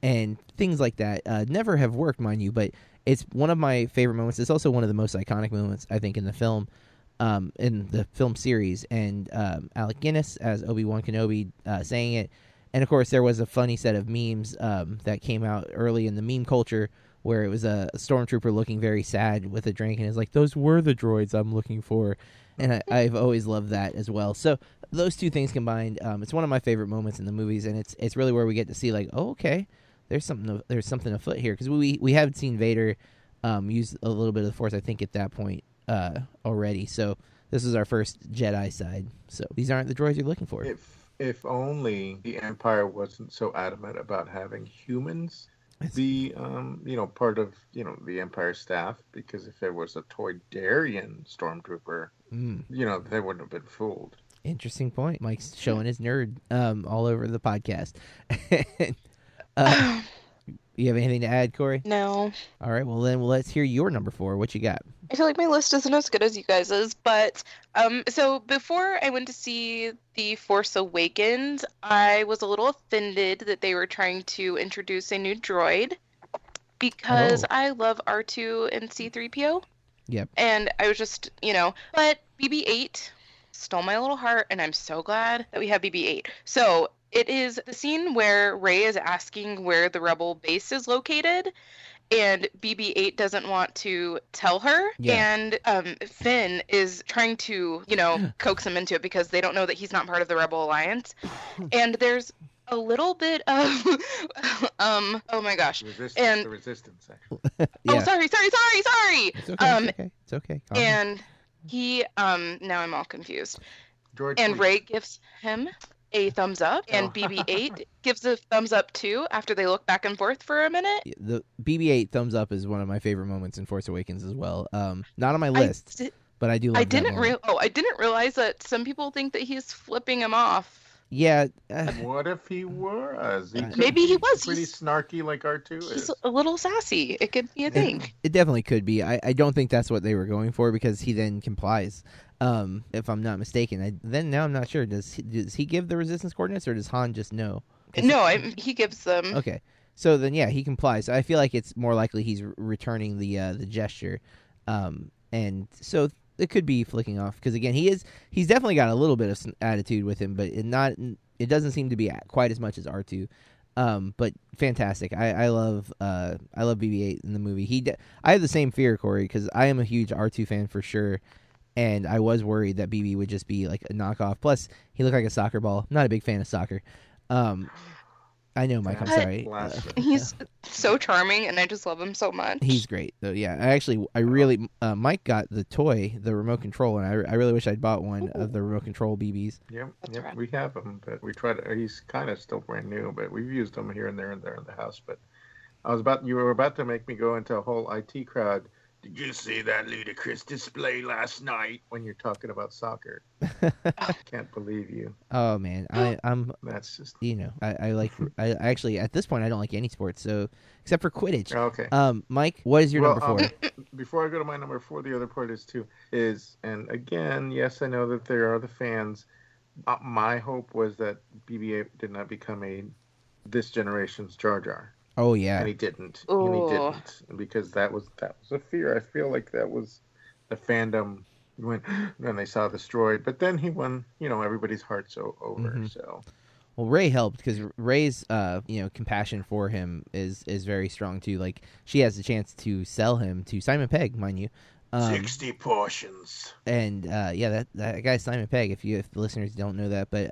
and things like that never have worked, mind you, but it's one of my favorite moments. It's also one of the most iconic moments, I think, in the film. in the film series, and Alec Guinness as Obi-Wan Kenobi saying it. And of course, there was a funny set of memes that came out early in the meme culture, where it was a stormtrooper looking very sad with a drink, and is like, "Those were the droids I'm looking for," and I've always loved that as well. So those two things combined, it's one of my favorite moments in the movies, and it's really where we get to see, like, oh, okay, there's something afoot here, because we had seen Vader use a little bit of the Force, I think, at that point already. So this is our first Jedi side. So these aren't the droids you're looking for. If only the Empire wasn't so adamant about having humans be part of the Empire staff, because if there was a Toydarian stormtrooper, they wouldn't have been fooled. Interesting point. Mike's showing his nerd all over the podcast. You have anything to add, Corey? No. All right, well then let's hear your number 4. What you got? I feel like my list isn't as good as you guys's, but so before I went to see The Force Awakens, I was a little offended that they were trying to introduce a new droid, because I love R2 and C-3PO. Yep. And I was just, but BB-8 stole my little heart, and I'm so glad that we have BB-8. So it is the scene where Rey is asking where the rebel base is located, and BB-8 doesn't want to tell her. Yeah. And Finn is trying to, coax him into it, because they don't know that he's not part of the Rebel Alliance. And there's a little bit of, oh my gosh. The resistance. Yeah. Oh, sorry. It's okay. It's okay. And he, now I'm all confused. George and Rey gives him a thumbs up, and BB-8 gives a thumbs up too, after they look back and forth for a minute. The BB-8 thumbs up is one of my favorite moments in Force Awakens as well. Not on my list, but I do love that moment. I didn't realize that some people think that he's flipping him off. Yeah. What if he was? Maybe he was. Pretty snarky like R2 is. He's a little sassy. It could be a thing. It definitely could be. I don't think that's what they were going for, because he then complies. If I'm not mistaken, I'm not sure. Does he give the resistance coordinates, or does Han just know? He gives them. Okay, so then he complies. So I feel like it's more likely he's returning the gesture, and so it could be flicking off, because again he's definitely got a little bit of attitude with him, but it doesn't seem to be quite as much as R2. But fantastic. I love BB-8 in the movie. I have the same fear, Corey, because I am a huge R2 fan for sure. And I was worried that BB would just be like a knockoff. Plus, he looked like a soccer ball. Not a big fan of soccer. I know, Mike. I'm sorry. He's so charming, and I just love him so much. He's great, though. Yeah, I really Mike got the toy, the remote control, and I really wish I'd bought one of the remote control BBs. Yeah, we have them, but we try to. He's kind of still brand new, but we've used them here and there in the house. But you were about to make me go into a whole IT crowd. Did you see that ludicrous display last night? When you're talking about soccer, I can't believe you. Oh man, I'm. That's just I like. I actually at this point I don't like any sports, so except for Quidditch. Okay. Mike, what is your number 4? Before I go to my number 4, the other part is, and again, yes, I know that there are the fans. My hope was that BB-8 did not become this generation's Jar Jar. Oh yeah, and he didn't. Ooh. And he didn't, because that was a fear. I feel like that was the fandom when they saw this droid. But then he won, everybody's hearts over. Mm-hmm. So, well, Rey helped, because Rey's compassion for him is very strong too. Like she has the chance to sell him to Simon Pegg, mind you. 60 portions. And that guy's Simon Pegg. If the listeners don't know that, but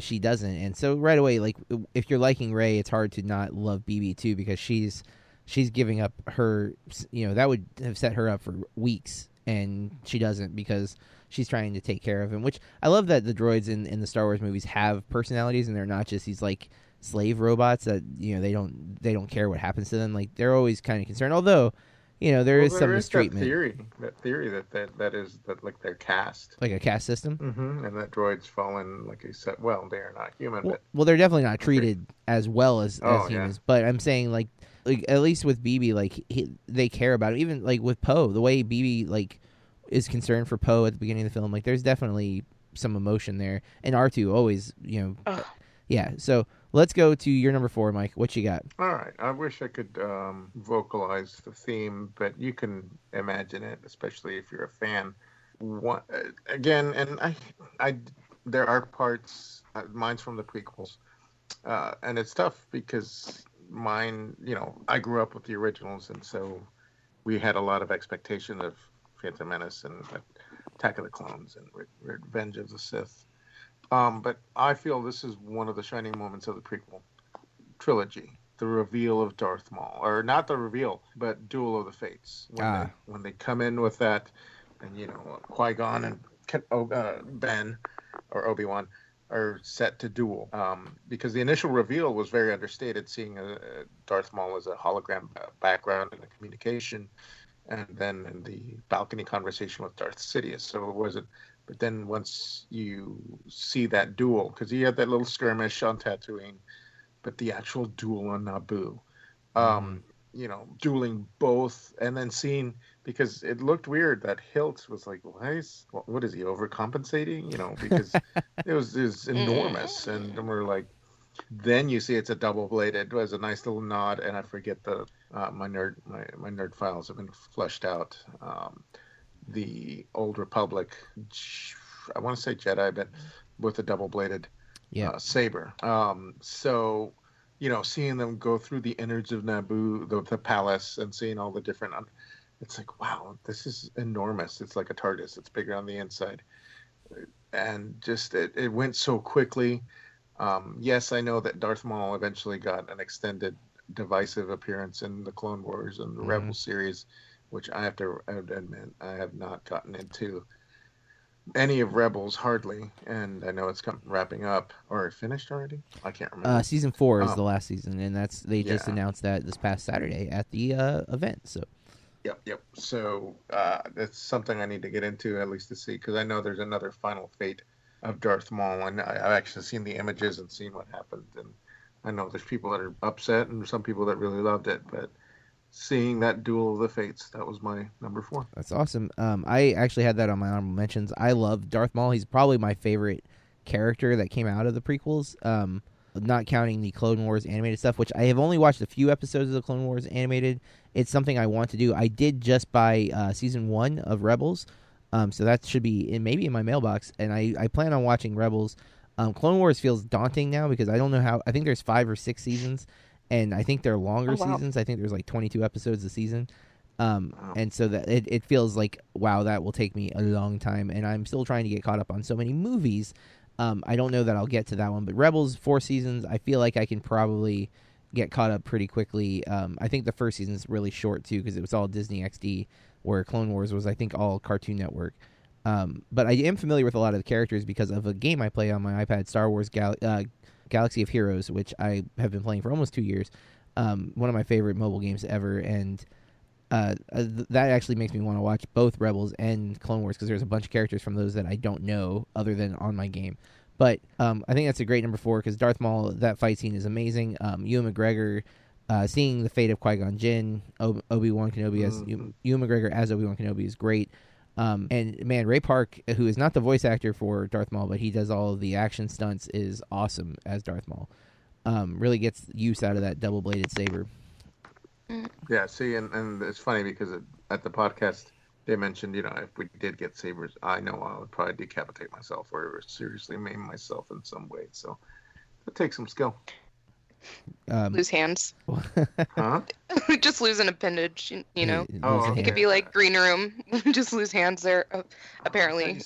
she doesn't, and so right away, like if you're liking Rey, it's hard to not love BB too, because she's giving up her, that would have set her up for weeks, and she doesn't, because she's trying to take care of him. Which I love that the droids in the Star Wars movies have personalities, and they're not just these like slave robots that they don't care what happens to them. Like they're always kind of concerned, although. There is some mistreatment. That theory that is like they're caste. Like a caste system? Mm-hmm. And that droids fall in, like you said, they are not human. Well, they're definitely not treated as well as humans. Yeah. But I'm saying, like at least with BB, like, they care about it. Even, like, with Poe, the way BB, like, is concerned for Poe at the beginning of the film, like, there's definitely some emotion there. And R2 always, Ugh. Yeah, so... Let's go to your number 4, Mike. What you got? All right. I wish I could vocalize the theme, but you can imagine it, especially if you're a fan. one, again, and I there are parts, mine's from the prequels, and it's tough because mine, you know, I grew up with the originals, and so we had a lot of expectation of Phantom Menace and Attack of the Clones and Revenge of the Sith. But I feel this is one of the shining moments of the prequel trilogy. The reveal of Darth Maul, or not the reveal, but Duel of the Fates. When they come in with that, and, you know, Qui-Gon and Ben, or Obi-Wan, are set to duel. Because the initial reveal was very understated, seeing Darth Maul as a hologram background in the communication, and then in the balcony conversation with Darth Sidious. So it wasn't... But then once you see that duel, because he had that little skirmish on Tatooine, but the actual duel on Naboo, you know, dueling both, and then seeing, because it looked weird that Hilt was like, what is he, overcompensating? You know, because it was enormous. And we're like, then you see it's a double-bladed. It was a nice little nod, and I forget the my nerd files have been fleshed out. The Old Republic, I want to say Jedi, but with a double-bladed saber. So, you know, seeing them go through the innards of Naboo, the palace, and seeing all the different, it's like, wow, this is enormous. It's like a TARDIS. It's bigger on the inside. And just, it went so quickly. Yes, I know that Darth Maul eventually got an extended divisive appearance in the Clone Wars and the Rebels series, which I have to admit, I have not gotten into any of Rebels, hardly. And I know it's wrapping up, or finished already? I can't remember. Season 4 is the last season, and they just announced that this past Saturday at the event. So, Yep. So that's something I need to get into, at least to see, because I know there's another final fate of Darth Maul, and I've actually seen the images and seen what happened. And I know there's people that are upset and some people that really loved it, but... Seeing that Duel of the Fates, that was my number 4. That's awesome. I actually had that on my honorable mentions. I love Darth Maul. He's probably my favorite character that came out of the prequels, not counting the Clone Wars animated stuff, which I have only watched a few episodes of the Clone Wars animated. It's something I want to do. I did just buy Season 1 of Rebels, so that should be maybe in my mailbox, and I plan on watching Rebels. Clone Wars feels daunting now because I don't know how... I think there's 5 or 6 seasons, and I think they're longer seasons. I think there's like 22 episodes a season. And so that it feels like, wow, that will take me a long time. And I'm still trying to get caught up on so many movies. I don't know that I'll get to that one. But Rebels, 4 seasons, I feel like I can probably get caught up pretty quickly. I think the first season's really short, too, because it was all Disney XD, where Clone Wars was, I think, all Cartoon Network. But I am familiar with a lot of the characters because of a game I play on my iPad, Star Wars Galaxy of Heroes, which I have been playing for almost 2 years. One of my favorite mobile games ever, and that actually makes me want to watch both Rebels and Clone Wars because there's a bunch of characters from those that I don't know other than on my game. But I think that's a great number 4 because Darth Maul, that fight scene is amazing. Ewan McGregor, seeing the fate of Qui-Gon Jinn, Obi-Wan Kenobi as Ewan McGregor as Obi-Wan Kenobi is great. And man, Ray Park, who is not the voice actor for Darth Maul, but he does all of the action stunts, is awesome as Darth Maul. Really gets use out of that double-bladed saber. Yeah, see, and it's funny because at the podcast they mentioned, you know, if we did get sabers, I know I would probably decapitate myself or seriously maim myself in some way. So that takes some skill. Lose hands. Just lose an appendage, you know. It could be like green room. Just lose hands there, apparently.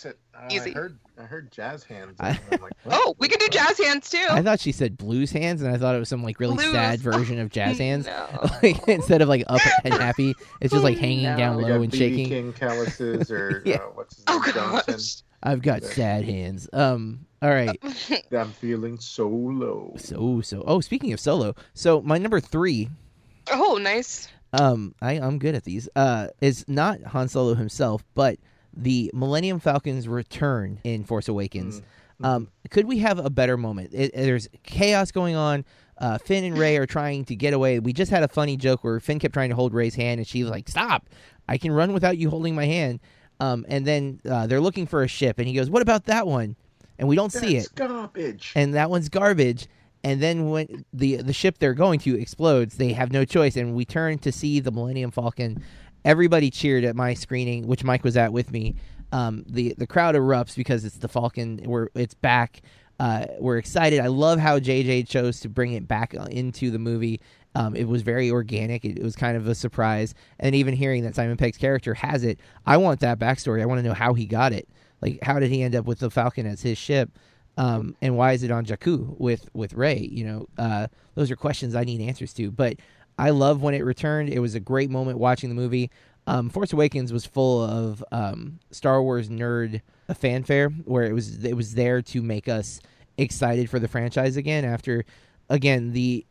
Easy. I heard jazz hands. I'm like, we could do jazz hands too. I thought she said blues hands, and I thought it was some like really sad version of jazz hands. Like, instead of like up and happy, it's just like hanging down low and BB shaking. King calluses or what's his name, Johnson. I've got sad hands. All right. I'm feeling so low. So. Oh, speaking of solo, so my number 3. Oh, nice. I'm good at these. Is not Han Solo himself, but the Millennium Falcon's return in Force Awakens. Could we have a better moment? There's chaos going on. Finn and Rey are trying to get away. We just had a funny joke where Finn kept trying to hold Rey's hand, and she was like, "Stop! I can run without you holding my hand." And then they're looking for a ship, and he goes, "What about that one?" And we don't see it. That's garbage. And that one's garbage. And then when the ship they're going to explodes, they have no choice, and we turn to see the Millennium Falcon. Everybody cheered at my screening, which Mike was at with me. The crowd erupts because it's the Falcon. It's back. We're excited. I love how JJ chose to bring it back into the movie. It was very organic. It was kind of a surprise. And even hearing that Simon Pegg's character has it, I want that backstory. I want to know how he got it. Like, how did he end up with the Falcon as his ship? And why is it on Jakku with Rey? You know, those are questions I need answers to. But I love when it returned. It was a great moment watching the movie. Force Awakens was full of Star Wars nerd fanfare, where it was there to make us excited for the franchise again after, again, the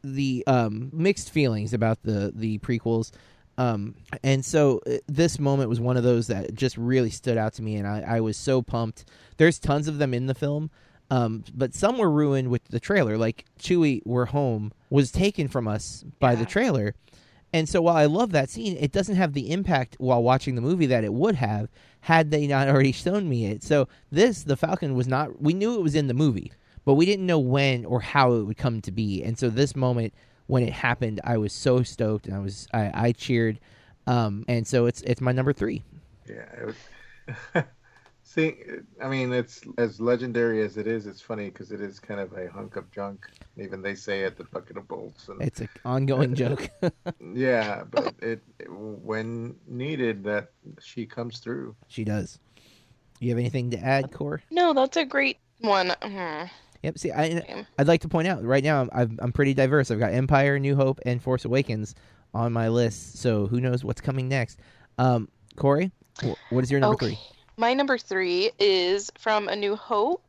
mixed feelings about the prequels. And so this moment was one of those that just really stood out to me, and I was so pumped. There's tons of them in the film, but some were ruined with the trailer. Like Chewie, we're home, was taken from us by the trailer. And so while I love that scene, it doesn't have the impact while watching the movie that it would have had they not already shown me it. So the Falcon was not, we knew it was in the movie, but we didn't know when or how it would come to be. And so this moment, when it happened, I was so stoked, and I cheered. And so it's my number 3. Yeah. See, I mean, it's as legendary as it is. It's funny because it is kind of a hunk of junk. Even they say it, the bucket of bolts. And it's an ongoing joke. Yeah, but it when needed, that she comes through. She does. You have anything to add, Core? No, that's a great one. Uh-huh. Yep. See, I'd like to point out right now I'm pretty diverse. I've got Empire, New Hope, and Force Awakens on my list. So who knows what's coming next? Corey, what is your number 3? My number 3 is from A New Hope,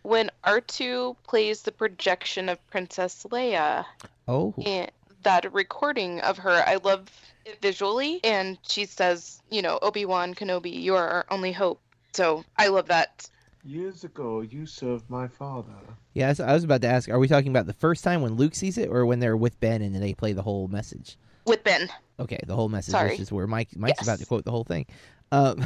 when R2 plays the projection of Princess Leia. Oh. And that recording of her, I love it visually. And she says, you know, Obi-Wan Kenobi, you are our only hope. So I love that. Years ago, you served my father. Yeah, so I was about to ask, are we talking about the first time when Luke sees it, or when they're with Ben and they play the whole message? With Ben. Okay, the whole message, which is where Mike's about to quote the whole thing. I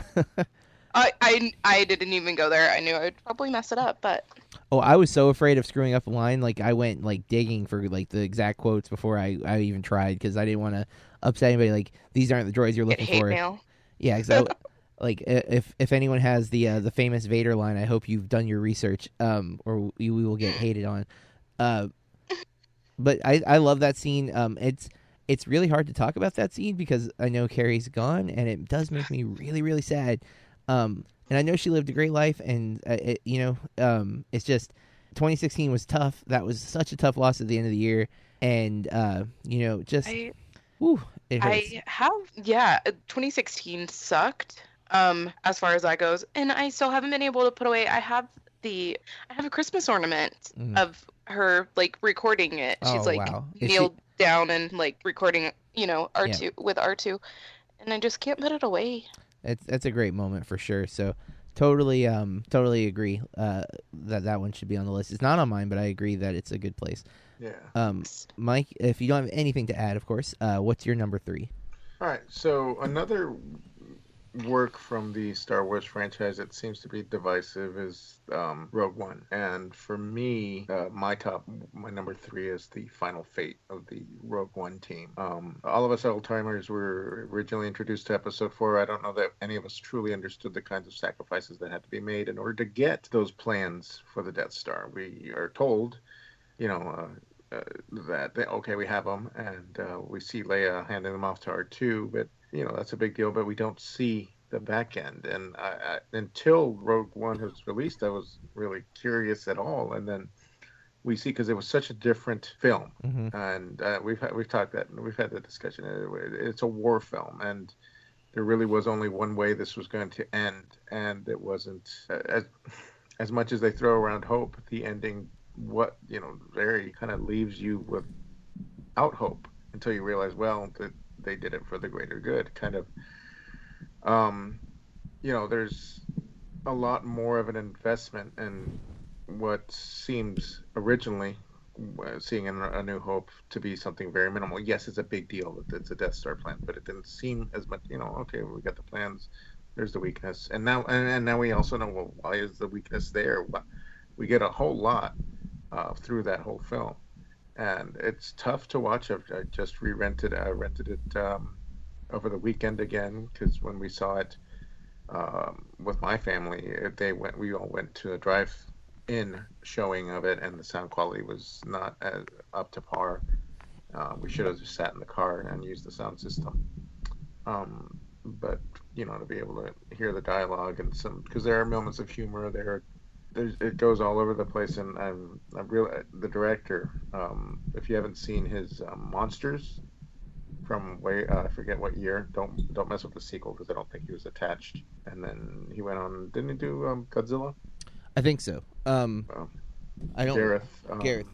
didn't even go there. I knew I would probably mess it up, but... Oh, I was so afraid of screwing up a line. Like, I went, like, digging for, like, the exact quotes before I even tried, because I didn't want to upset anybody. Like, these aren't the droids you're looking for. Mail. Yeah, exactly. Like, if anyone has the famous Vader line, I hope you've done your research, or we will get hated on. But I love that scene. It's really hard to talk about that scene, because I know Carrie's gone, and it does make me really, really sad. And I know she lived a great life, and it's just 2016 was tough. That was such a tough loss at the end of the year, and it hurts. 2016 sucked, as far as that goes, and I still haven't been able to put away. I have a Christmas ornament of her, like, recording it. She's kneeled down and, like, recording, you know, R2 with R2, and I just can't put it away. That's a great moment for sure. So totally agree that one should be on the list. It's not on mine, but I agree that it's a good place. Yeah. Mike, if you don't have anything to add, of course, what's your number 3? All right. So another work from the Star Wars franchise that seems to be divisive is Rogue One. And for me, my number 3 is the final fate of the Rogue One team. All of us old-timers were originally introduced to Episode 4. I don't know that any of us truly understood the kinds of sacrifices that had to be made in order to get those plans for the Death Star. We are told, you know, we have them, and we see Leia handing them off to R2, but you know, that's a big deal, but we don't see the back end. And I, until Rogue One was released, I was really curious at all. And then we see, because it was such a different film, and we've had that discussion. It's a war film, and there really was only one way this was going to end, and it wasn't as much as they throw around hope. The ending, very kind of leaves you without hope until you realize, well, that they did it for the greater good, kind of. There's a lot more of an investment in what seems originally, seeing in A New Hope, to be something very minimal. Yes, it's a big deal that it's a Death Star plan, but it didn't seem as much. You know, okay, we got the plans. There's the weakness, and now we also know, well, why is the weakness there? We get a whole lot through that whole film. And it's tough to watch. I just re-rented it over the weekend again, because when we saw it, with my family, we all went to a drive-in showing of it, and the sound quality was not as up to par. We should have just sat in the car and used the sound system. But you know, to be able to hear the dialogue and some, because there are moments of humor there. It goes all over the place, and I'm really the director. If you haven't seen his Monsters from I forget what year. Don't mess with the sequel because I don't think he was attached. And then he went on. Didn't he do Godzilla? I think so. I don't. Gareth.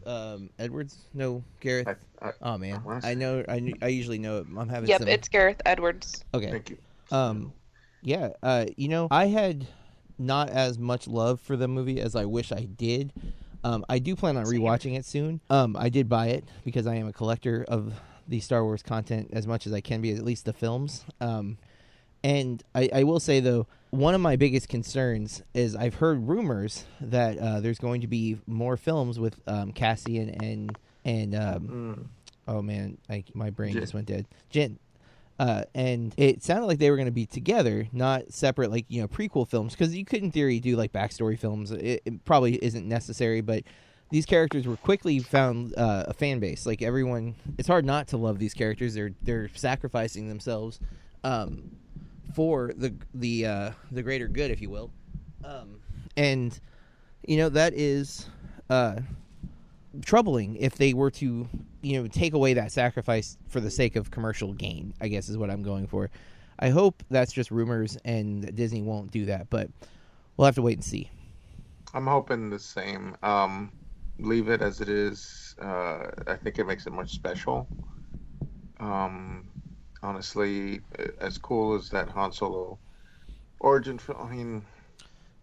Edwards? No, Gareth. Oh man, I know. I usually know it. I'm having. Yep, it's Gareth Edwards. Okay. Thank you. Yeah. You know, I had not as much love for the movie as I wish I did. I do plan on rewatching it soon. I did buy it because I am a collector of the Star Wars content as much as I can be, at least the films. And I will say, though, one of my biggest concerns is I've heard rumors that there's going to be more films with Cassian and oh man, my brain just went dead. Jyn. And it sounded like they were going to be together, not separate, like, you know, prequel films, because you could in theory do like backstory films. It probably isn't necessary, but these characters were quickly found a fan base. Like everyone, it's hard not to love these characters. They're sacrificing themselves for the greater good, if you will. And you know, that is troubling if they were to, you know, take away that sacrifice for the sake of commercial gain, I guess is what I'm going for. I hope that's just rumors and Disney won't do that, but we'll have to wait and see. I'm hoping the same. Leave it as it is. I think it makes it much special. Honestly, as cool as that Han Solo origin film, I mean...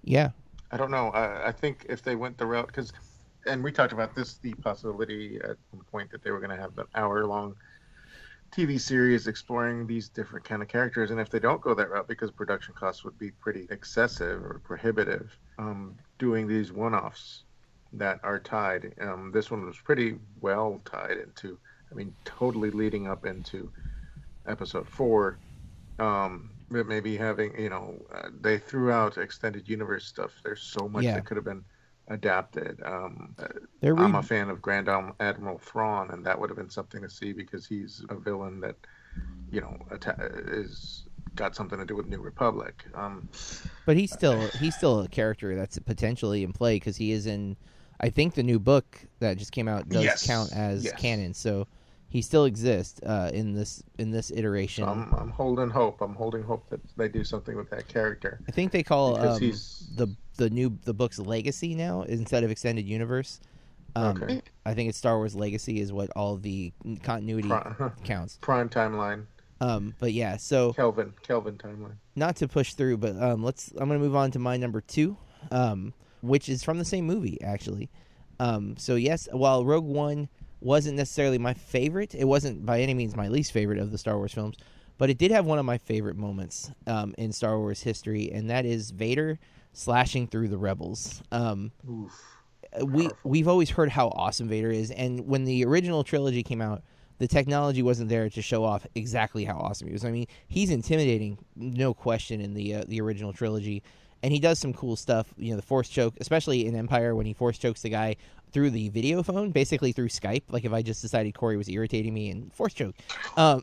Yeah. I don't know. I think if they went the route... because. And we talked about this, the possibility at one point that they were going to have an hour-long TV series exploring these different kind of characters. And if they don't go that route, because production costs would be pretty excessive or prohibitive, doing these one-offs that are tied. This one was pretty well tied into, I mean, totally leading up into Episode 4. But maybe having, you know, they threw out extended universe stuff. There's so much that could have been adapted. I'm a fan of Grand Admiral Thrawn, and that would have been something to see because he's a villain that, you know, is got something to do with New Republic. But he's still a character that's potentially in play because he is in, I think, the new book that just came out does count as canon. So he still exists in this iteration. So I'm holding hope. I'm holding hope that they do something with that character. I think they call the book's Legacy now instead of Extended Universe. Okay. I think it's Star Wars Legacy is what all the continuity counts. Prime timeline. But yeah, so Kelvin timeline. Not to push through, but I'm going to move on to my number 2, which is from the same movie actually. So yes, while Rogue One wasn't necessarily my favorite, it wasn't by any means my least favorite of the Star Wars films, but it did have one of my favorite moments in Star Wars history, and that is Vader slashing through the rebels. We've always heard how awesome Vader is, and when the original trilogy came out, the technology wasn't there to show off exactly how awesome he was. I mean, he's intimidating, no question, in the original trilogy, and he does some cool stuff. You know, the force choke, especially in Empire when he force chokes the guy through the video phone, basically through Skype. Like if I just decided Corey was irritating me and force choke, not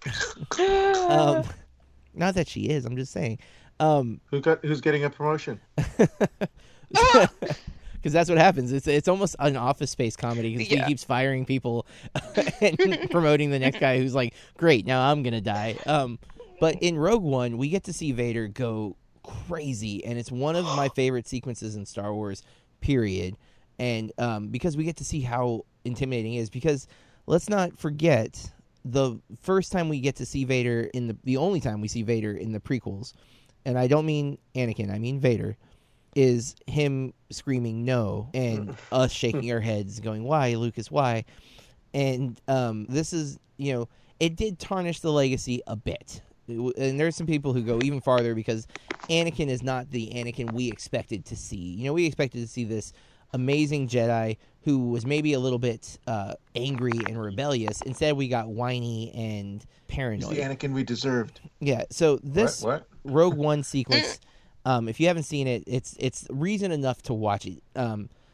that she is. I'm just saying. Who's getting a promotion? Because that's what happens. It's almost an Office Space comedy because he keeps firing people and promoting the next guy who's like, great, now I'm gonna die. But in Rogue One, we get to see Vader go crazy, and it's one of my favorite sequences in Star Wars, period. And because we get to see how intimidating he is, because let's not forget the first time we get to see Vader in the only time we see Vader in the prequels. And I don't mean Anakin, I mean Vader, is him screaming no and us shaking our heads going, why, Lucas, why? And this is, you know, it did tarnish the legacy a bit. And there's some people who go even farther because Anakin is not the Anakin we expected to see. You know, we expected to see this amazing Jedi who was maybe a little bit angry and rebellious. Instead, we got whiny and paranoid. He's the Anakin we deserved. Yeah, so this... What? Rogue One sequence If you haven't seen it, it's reason enough to watch it.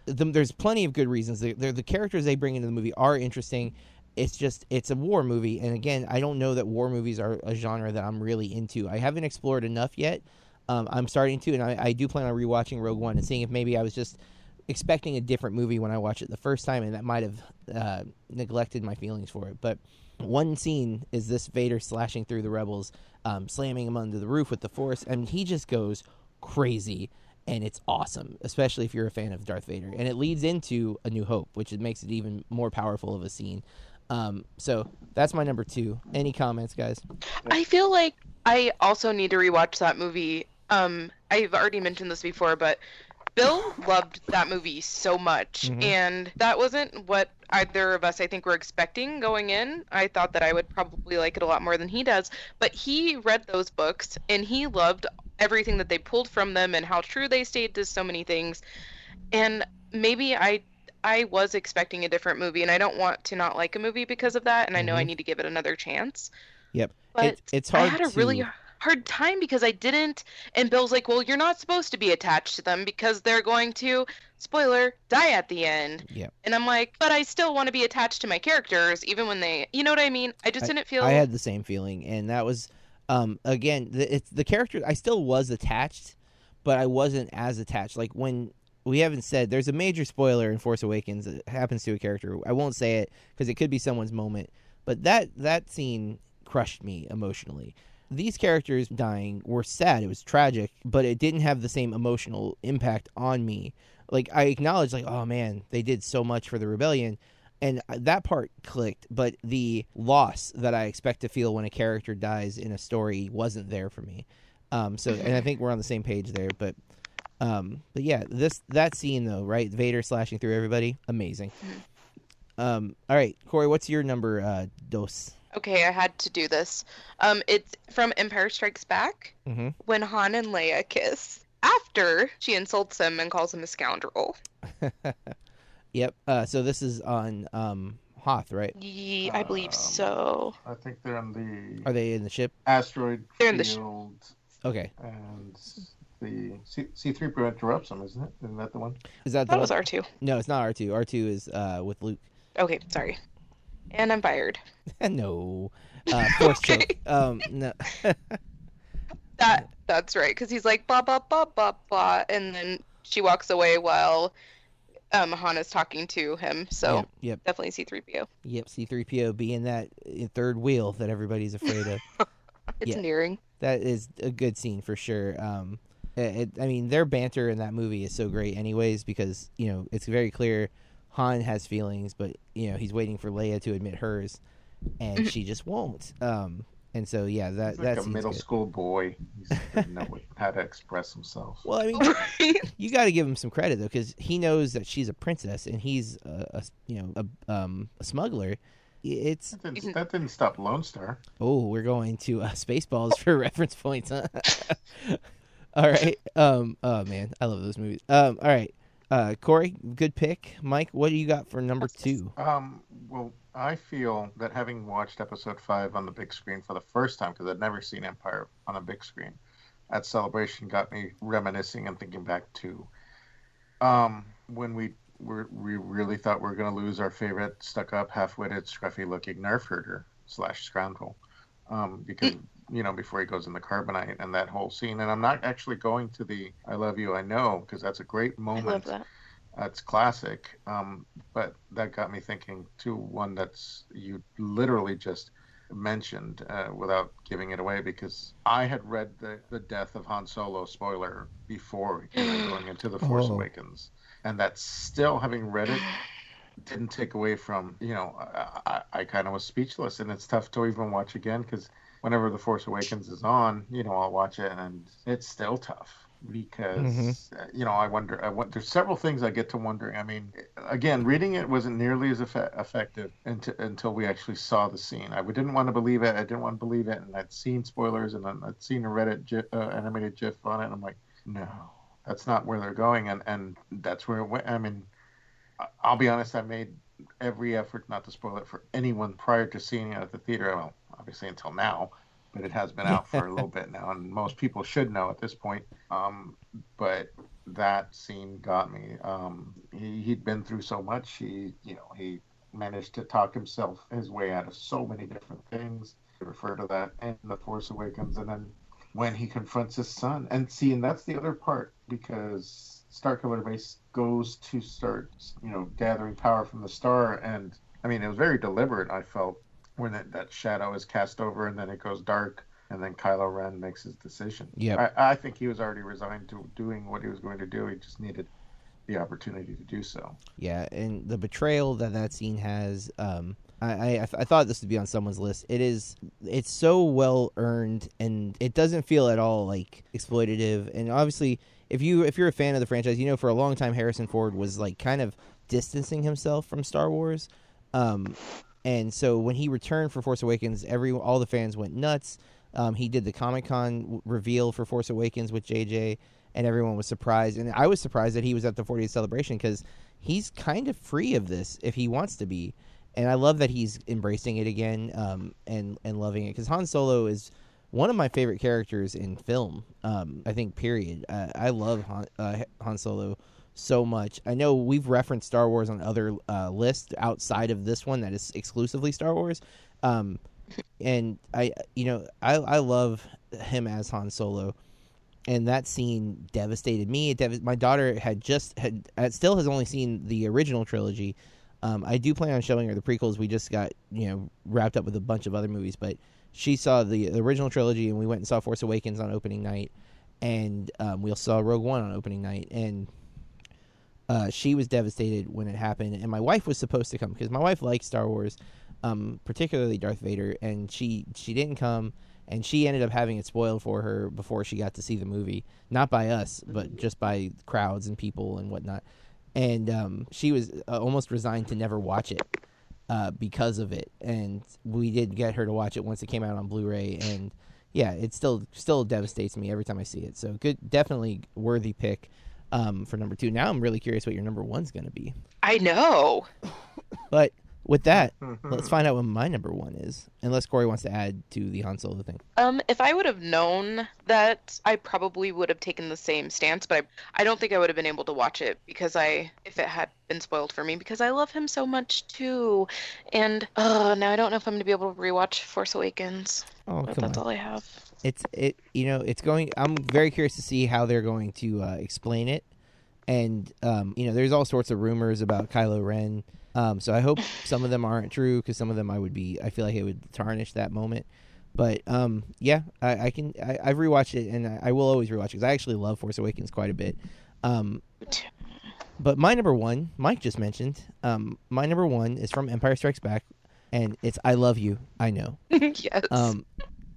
There's plenty of good reasons. The characters they bring into the movie are interesting. It's just, it's a war movie. And again, I don't know that war movies are a genre that I'm really into. I haven't explored enough yet. I'm starting to, and I do plan on rewatching Rogue One and seeing if maybe I was just expecting a different movie when I watched it the first time, and that might have neglected my feelings for it. But one scene is this Vader slashing through the rebels, slamming them under the roof with the Force, and he just goes crazy, and it's awesome, especially if you're a fan of Darth Vader. And it leads into A New Hope, which makes it even more powerful of a scene. So that's my number 2. Any comments, guys? I feel like I also need to rewatch that movie. I've already mentioned this before, but Bill loved that movie so much, mm-hmm. and that wasn't what either of us, I think, were expecting going in. I thought that I would probably like it a lot more than he does, but he read those books, and he loved everything that they pulled from them and how true they stayed to so many things, and maybe I was expecting a different movie, and I don't want to not like a movie because of that, and mm-hmm. I know I need to give it another chance. Yep. But it's hard. I had a really hard time because I didn't, and Bill's like, well, you're not supposed to be attached to them because they're going to, spoiler, die at the end. Yeah. And I'm like, but I still want to be attached to my characters even when they, you know what I mean? I just didn't feel... I had the same feeling, and that was, again, it's the character, I still was attached, but I wasn't as attached. Like, when... We haven't said, there's a major spoiler in Force Awakens that happens to a character. I won't say it because it could be someone's moment, but that scene crushed me emotionally. These characters dying were sad. It was tragic, but it didn't have the same emotional impact on me. Like, I acknowledged, like, oh man, they did so much for the rebellion, and that part clicked, but the loss that I expect to feel when a character dies in a story wasn't there for me. So, and I think we're on the same page there, but yeah, that scene though, right? Vader slashing through everybody, amazing. All right, Corey, what's your number dos? Okay, I had to do this. It's from Empire Strikes Back, mm-hmm. when Han and Leia kiss after she insults him and calls him a scoundrel. Yep. So this is on Hoth, right? Yeah, I believe so. I think they're on the. Are they in the ship? Asteroid field. They're in the ship. Okay. And. The C-3PO interrupts him, isn't it? Isn't that the one? Is that the one? That was R2. No, it's not R2. R2 is with Luke. Okay, sorry. And I'm fired. No. Force okay. choke. No. That's right, because he's like, blah, blah, blah, blah, blah, and then she walks away while Han is talking to him, so yep. Definitely C-3PO. Yep, C-3PO being that third wheel that everybody's afraid of. It's endearing. That is a good scene for sure. I mean, their banter in that movie is so great anyways, because, you know, it's very clear Han has feelings, but, you know, he's waiting for Leia to admit hers, and she just won't. And so, yeah, that seems like a middle school boy. He's no way how to express himself. Well, I mean, you got to give him some credit, though, because he knows that she's a princess, and he's, a smuggler. That didn't stop Lone Star. Oh, we're going to Spaceballs for reference points, huh? All right. Oh, man. I love those movies. All right. Corey, good pick. Mike, what do you got for number 2? Well, I feel that having watched Episode 5 on the big screen for the first time, because I'd never seen Empire on a big screen, that celebration got me reminiscing and thinking back to when we really thought we were going to lose our favorite stuck-up, half-witted, scruffy-looking nerf herder / scoundrel. Because... you know, before he goes in the carbonite and that whole scene. And I'm not actually going to the I love you, I know, because that's a great moment. I love that. That's classic. But that got me thinking to one that's you literally just mentioned without giving it away, because I had read the death of Han Solo spoiler before going into The Force Awakens. And that's still, having read it, didn't take away from, you know, I kind of was speechless. And it's tough to even watch again, because whenever The Force Awakens is on, you know, I'll watch it, and it's still tough because, mm-hmm. you know, I wonder, there's several things I get to wondering. I mean, again, reading it wasn't nearly as effective until we actually saw the scene. I didn't want to believe it. And I'd seen spoilers, and then I'd seen a Reddit animated GIF on it. And I'm like, no, that's not where they're going. And that's where it went. I mean, I'll be honest, I made every effort not to spoil it for anyone prior to seeing it at the theater. Well, obviously until now, but it has been out for a little bit now, and most people should know at this point. But that scene got me. He'd been through so much. He managed to talk his way out of so many different things. They refer to that in The Force Awakens, and then when he confronts his son. And that's the other part, because Starkiller Base goes to start, gathering power from the star, and it was very deliberate, I felt, when that shadow is cast over and then it goes dark, and then Kylo Ren makes his decision. Yeah, I think he was already resigned to doing what he was going to do. He just needed the opportunity to do so. Yeah, and the betrayal that scene has, I thought this would be on someone's list. It's so well earned, and it doesn't feel at all like exploitative. And obviously, if you're a fan of the franchise, for a long time Harrison Ford was like kind of distancing himself from Star Wars. And so when he returned for Force Awakens, all the fans went nuts. He did the Comic-Con reveal for Force Awakens with JJ, and everyone was surprised. And I was surprised that he was at the 40th celebration, because he's kind of free of this if he wants to be. And I love that he's embracing it again, and loving it, because Han Solo is one of my favorite characters in film, I think, period. I love Han Solo so much. I know we've referenced Star Wars on other lists outside of this one that is exclusively Star Wars, and I love him as Han Solo, and that scene devastated me. My daughter still has only seen the original trilogy. I do plan on showing her the prequels. We just got wrapped up with a bunch of other movies, but she saw the original trilogy, and we went and saw Force Awakens on opening night, and we also saw Rogue One on opening night, and she was devastated when it happened, and my wife was supposed to come, because my wife likes Star Wars, particularly Darth Vader, and she didn't come, and she ended up having it spoiled for her before she got to see the movie, not by us, but just by crowds and people and whatnot, and she was almost resigned to never watch it because of it, and we did get her to watch it once it came out on Blu-ray, and yeah, it still devastates me every time I see it, so good, definitely worthy pick. For number two. Now I'm really curious what your number one's going to be. I know. But with that, let's find out what my number one is. Unless Corey wants to add to the Han Solo thing. If I would have known that, I probably would have taken the same stance, but I don't think I would have been able to watch it because if it had been spoiled for me, because I love him so much too. And now I don't know if I'm going to be able to rewatch Force Awakens. Oh, but that's all I have. I'm very curious to see how they're going to explain it, and there's all sorts of rumors about Kylo Ren. So I hope some of them aren't true, because some of them I feel like it would tarnish that moment. But I've rewatched it, and I will always rewatch it, because I actually love Force Awakens quite a bit. But my number one, Mike just mentioned. My number one is from Empire Strikes Back, and it's "I Love You, I Know." Yes.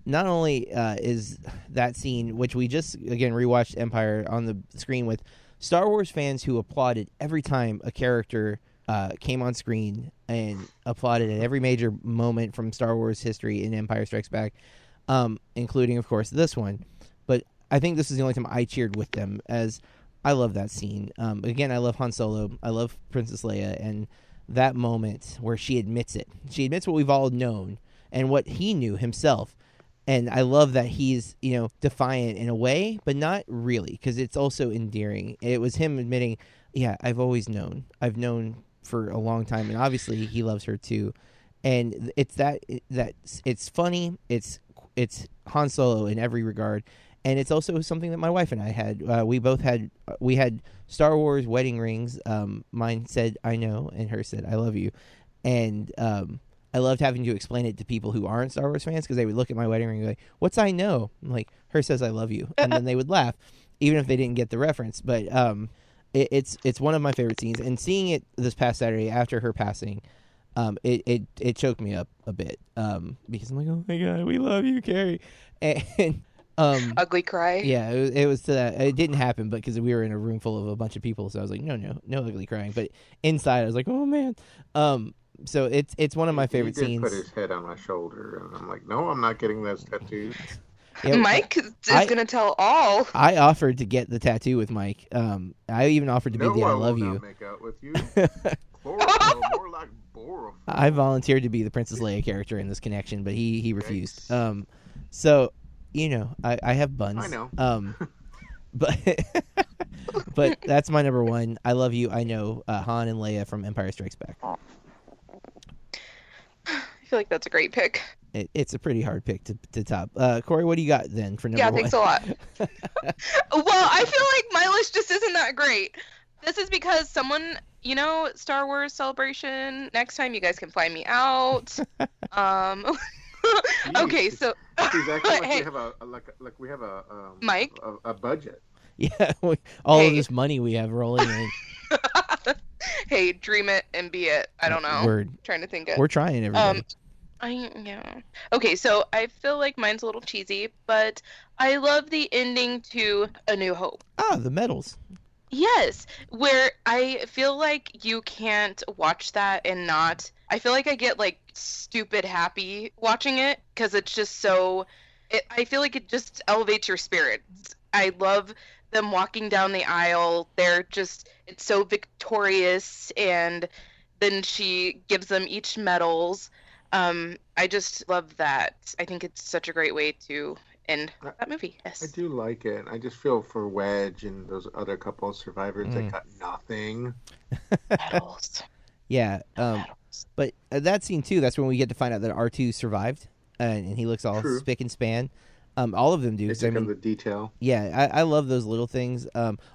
Not only is that scene, which we just, again, rewatched Empire on the screen with Star Wars fans who applauded every time a character came on screen, and applauded at every major moment from Star Wars history in Empire Strikes Back, including, of course, this one. But I think this is the only time I cheered with them, as I love that scene. Again, I love Han Solo. I love Princess Leia. And that moment where she admits it. She admits what we've all known and what he knew himself. And I love that he's, defiant in a way, but not really, because it's also endearing. It was him admitting, yeah, I've always known. I've known for a long time, and obviously he loves her too. And it's that it's funny. It's Han Solo in every regard, and it's also something that my wife and I had. We had Star Wars wedding rings. Mine said "I know," and hers said "I love you," and I loved having to explain it to people who aren't Star Wars fans, because they would look at my wedding ring and go, like, "What's I know?" I'm like, "Her says I love you." And then they would laugh, even if they didn't get the reference. But it's one of my favorite scenes. And seeing it this past Saturday after her passing, it choked me up a bit, because I'm like, "Oh, my God, we love you, Carrie." And ugly cry. Yeah, it was to that. It didn't happen, but because we were in a room full of a bunch of people. So I was like, no ugly crying. But inside I was like, oh, man. So it's one of my favorite scenes. He did put his head on my shoulder, and I'm like, no, I'm not getting those tattoos. Yeah, Mike is going to tell all. I offered to get the tattoo with Mike. I even offered to be the "I love you." No, I will not make out with you. More like horrible. I volunteered to be the Princess Leia character in this connection, but he refused. So, you know, I have buns. I know. But that's my number one. I love you. I know. Han and Leia from Empire Strikes Back. I feel like that's a great pick. It's a pretty hard pick to top. Corey, what do you got then for number one? Yeah, thanks a lot. Well, I feel like my list just isn't that great. This is because someone, you know, Star Wars Celebration, next time you guys can fly me out. Okay, so she's actually like, hey, we have a budget. Yeah, of this money we have rolling in. Hey, dream it and be it. I don't know. We're trying to think it. We're trying, everybody. Yeah. Okay, so I feel like mine's a little cheesy, but I love the ending to A New Hope. Ah, the medals. Yes, where I feel like you can't watch that and not... I feel like I get, like, stupid happy watching it, because it's just so... I feel like it just elevates your spirits. I love them walking down the aisle. They're just... It's so victorious, and then she gives them each medals. I just love that. I think it's such a great way to end that movie. Yes. I do like it. I just feel for Wedge and those other couple of survivors that got nothing. Medals. Yeah. But that scene, too, that's when we get to find out that R2 survived, and he looks all spick and span. All of them do. It's the detail. Yeah, I love those little things.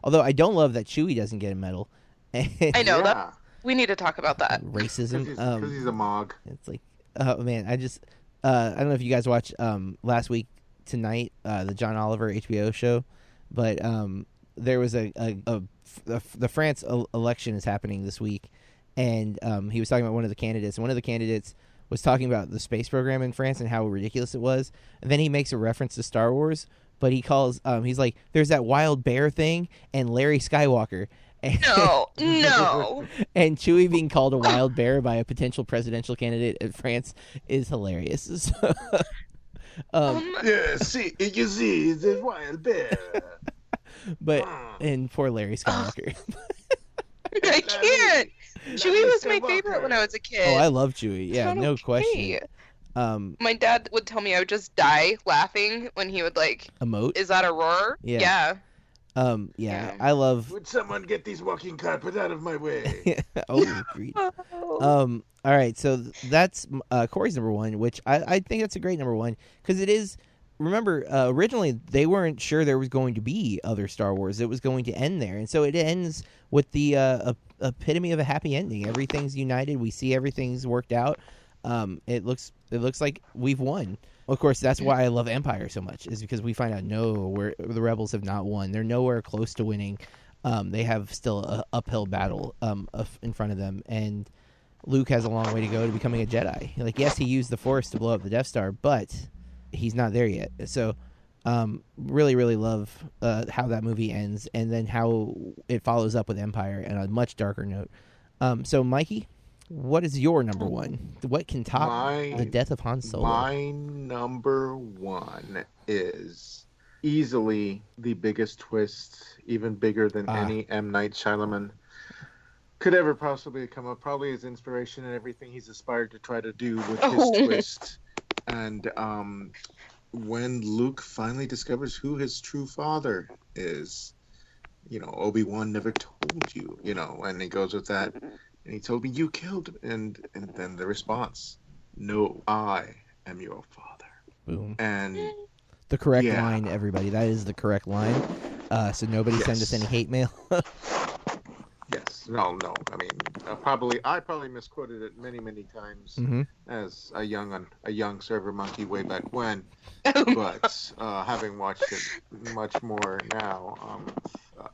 Although I don't love that Chewie doesn't get a medal. I know. Yeah. We need to talk about that. Racism. Because he's a Mog. It's like... Oh, man, I just... I don't know if you guys watched last week tonight, the John Oliver HBO show, but there was the France election is happening this week, and he was talking about one of the candidates. And one of the candidates was talking about the space program in France and how ridiculous it was. And then he makes a reference to Star Wars, but he calls... he's like, there's that wild bear thing and Larry Skywalker. No. And Chewie being called a wild bear by a potential presidential candidate in France is hilarious. So, you see, the wild bear. But and poor Larry Skywalker. I can't. Chewie was my favorite when I was a kid. Oh, I love Chewie. Yeah, no question. My dad would tell me I would just die laughing when he would like emote. Is that a roar? Yeah. Yeah, I love... Would someone get these walking carpet out of my way? Oh, agreed. All right, so that's Corey's number one, which I think that's a great number one, because it is... Remember, originally, they weren't sure there was going to be other Star Wars. It was going to end there, and so it ends with the epitome of a happy ending. Everything's united. We see everything's worked out. It looks like we've won. Of course, that's why I love Empire so much, is because we find out, the Rebels have not won. They're nowhere close to winning. They have still an uphill battle in front of them, and Luke has a long way to go to becoming a Jedi. Like, yes, he used the Force to blow up the Death Star, but he's not there yet. So really, really love how that movie ends, and then how it follows up with Empire on a much darker note. So, Mikey? What is your number one? What can top the death of Han Solo? My number one is easily the biggest twist, even bigger than any M. Night Shyamalan could ever possibly come up. Probably his inspiration and everything he's aspired to try to do with his twist. And when Luke finally discovers who his true father is, Obi-Wan never told you, and he goes with that. And he told me, you killed him. And then the response, no, I am your father. Boom. And the correct line, everybody. That is the correct line. So nobody send us any hate mail. Yes. No. I mean, I probably misquoted it many, many times as a young server monkey way back when. But having watched it much more now...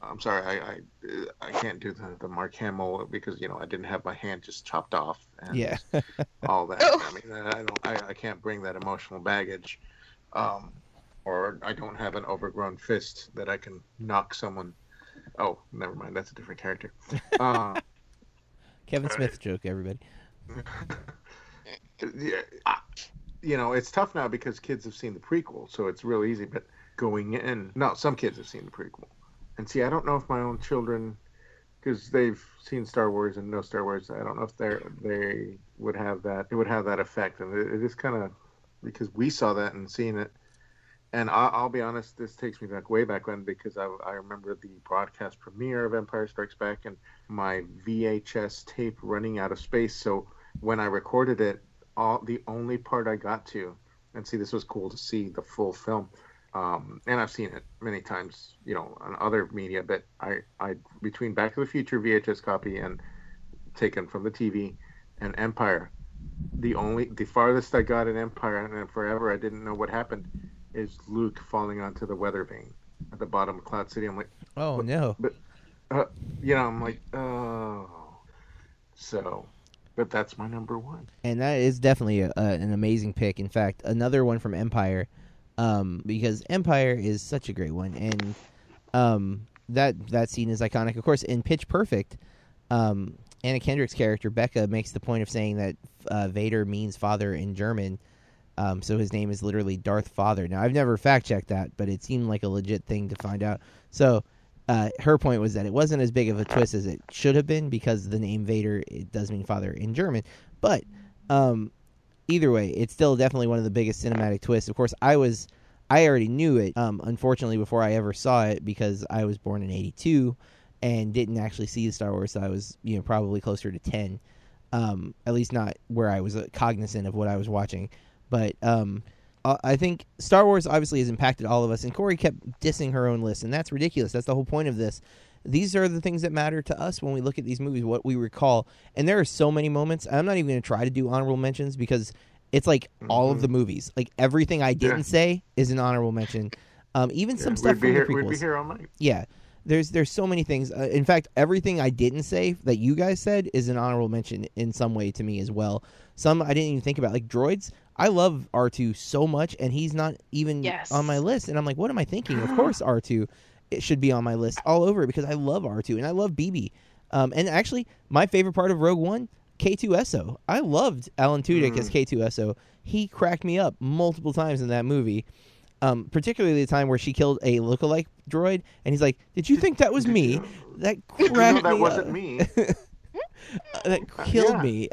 I'm sorry, I can't do the Mark Hamill because I didn't have my hand just chopped off and all that. Oh. I mean, I can't bring that emotional baggage, or I don't have an overgrown fist that I can knock someone. Oh, never mind, that's a different character. Kevin Smith joke, everybody. It's tough now because kids have seen the prequel, so it's real easy. But some kids have seen the prequel. And see, I don't know if my own children because they've seen Star Wars and know Star Wars. I don't know if they would have that. It would have that effect, and it is kind of because we saw that and seen it. And I'll be honest, this takes me back way back when, because I remember the broadcast premiere of Empire Strikes Back and my VHS tape running out of space. So when I recorded it, the only part I got to, and see, this was cool to see the full film. And I've seen it many times, you know, on other media, but I between Back to the Future VHS copy and taken from the TV and Empire, the farthest I got in Empire, and forever I didn't know what happened, is Luke falling onto the weather vane at the bottom of Cloud City. I'm like, oh, no. But, you know, I'm like, oh. So, but that's my number one. And that is definitely an amazing pick. In fact, another one from Empire, because Empire is such a great one. And that scene is iconic. Of course, in Pitch Perfect, Anna Kendrick's character, Becca, makes the point of saying that Vader means father in German. So his name is literally Darth Father. Now, I've never fact-checked that, but it seemed like a legit thing to find out. So her point was that it wasn't as big of a twist as it should have been, because the name Vader, it does mean father in German. But either way, it's still definitely one of the biggest cinematic twists. Of course, I already knew it, unfortunately, before I ever saw it, because I was born in 82 and didn't actually see Star Wars. So I was, you know, probably closer to 10, at least not where I was cognizant of what I was watching. But I think Star Wars obviously has impacted all of us. And Corey kept dissing her own list, and that's ridiculous. That's the whole point of this. These are the things that matter to us when we look at these movies, what we recall. And there are so many moments. I'm not even going to try to do honorable mentions, because it's like all of the movies. Like, everything I didn't say is an honorable mention. Even some stuff from the prequels. We'd be here all night. Yeah. There's so many things. In fact, everything I didn't say that you guys said is an honorable mention in some way to me as well. Some I didn't even think about. Like, droids. I love R2 so much, and he's not even on my list. And I'm like, what am I thinking? Of course, R2 it should be on my list all over, because I love R2, and I love BB. And actually, my favorite part of Rogue One, K2SO. I loved Alan Tudyk as K2SO. He cracked me up multiple times in that movie. Particularly the time where she killed a lookalike droid, and he's like, "Did you think that was me?" That cracked me up. That wasn't me. That killed me.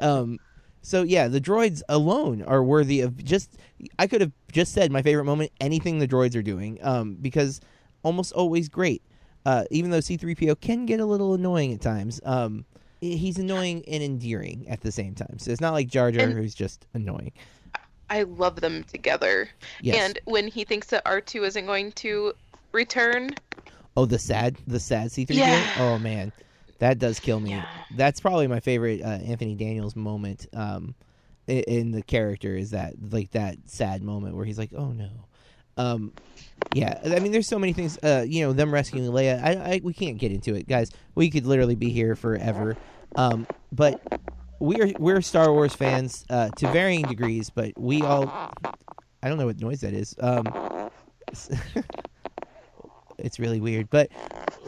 So yeah, the droids alone are worthy of just. I could have just said my favorite moment. Anything the droids are doing, because almost always great. Even though C-3PO can get a little annoying at times, he's annoying and endearing at the same time. So it's not like Jar Jar, who's just annoying. I love them together. Yes. And when he thinks that R2 isn't going to return. Oh, the sad C-3PO? Yeah. Oh, man. That does kill me. Yeah. That's probably my favorite Anthony Daniels moment in the character, is that, like, that sad moment where he's like, oh, no. Yeah, I mean, there's so many things, you know, them rescuing Leia. We can't get into it, guys. We could literally be here forever. But... We're Star Wars fans to varying degrees, but we all... I don't know what noise that is. It's really weird. But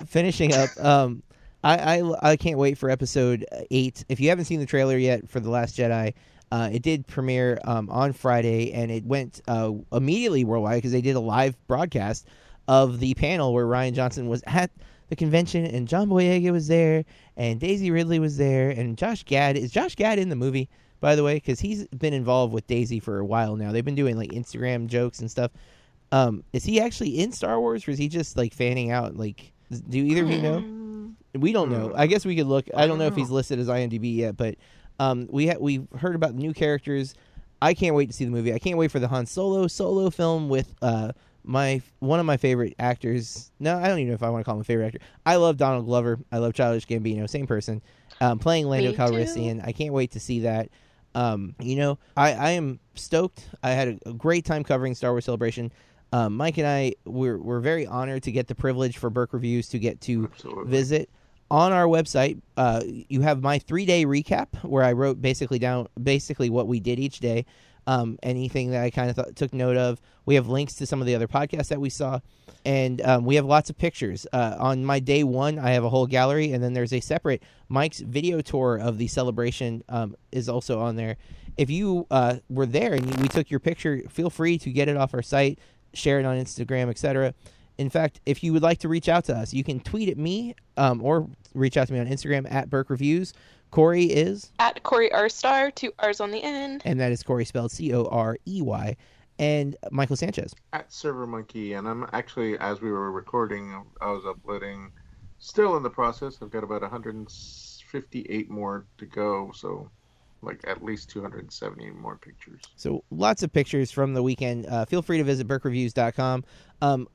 finishing up, I can't wait for episode 8. If you haven't seen the trailer yet for The Last Jedi, it did premiere on Friday, and it went immediately worldwide, because they did a live broadcast of the panel where Rian Johnson was at the convention, and John Boyega was there, and Daisy Ridley was there, and Josh Gad. Is Josh Gad in the movie, by the way? Because he's been involved with Daisy for a while now. They've been doing, like, Instagram jokes and stuff. Is he actually in Star Wars, or is he just, like, fanning out? Like, do either of you know? We don't know. I guess we could look. I don't know if he's listed as IMDb yet, but we heard about the new characters. I can't wait to see the movie. I can't wait for the Han Solo film with... one of my favorite actors. No, I don't even know if I want to call him a favorite actor. I love Donald Glover. I love Childish Gambino. Same person. Playing Lando Calrissian. I can't wait to see that. You know, I am stoked. I had a great time covering Star Wars Celebration. Mike and I were very honored to get the privilege for Burke Reviews to get to visit. On our website, you have my 3-day recap where I wrote basically what we did each day. Anything that I kind of took note of. We have links to some of the other podcasts that we saw, and we have lots of pictures. On my day one, I have a whole gallery, and then there's a separate Mike's video tour of the celebration is also on there. If you were there and we took your picture, feel free to get it off our site, share it on Instagram, etc. In fact, if you would like to reach out to us, you can tweet at me or reach out to me on Instagram at Burke Reviews. Corey is? At Corey R Star, 2 R's on the end. And that is Corey spelled Corey. And Michael Sanchez. At Server Monkey. And I'm actually, as we were recording, I was uploading, still in the process. I've got about 158 more to go, so like at least 270 more pictures. So lots of pictures from the weekend. Feel free to visit BurkeReviews.com.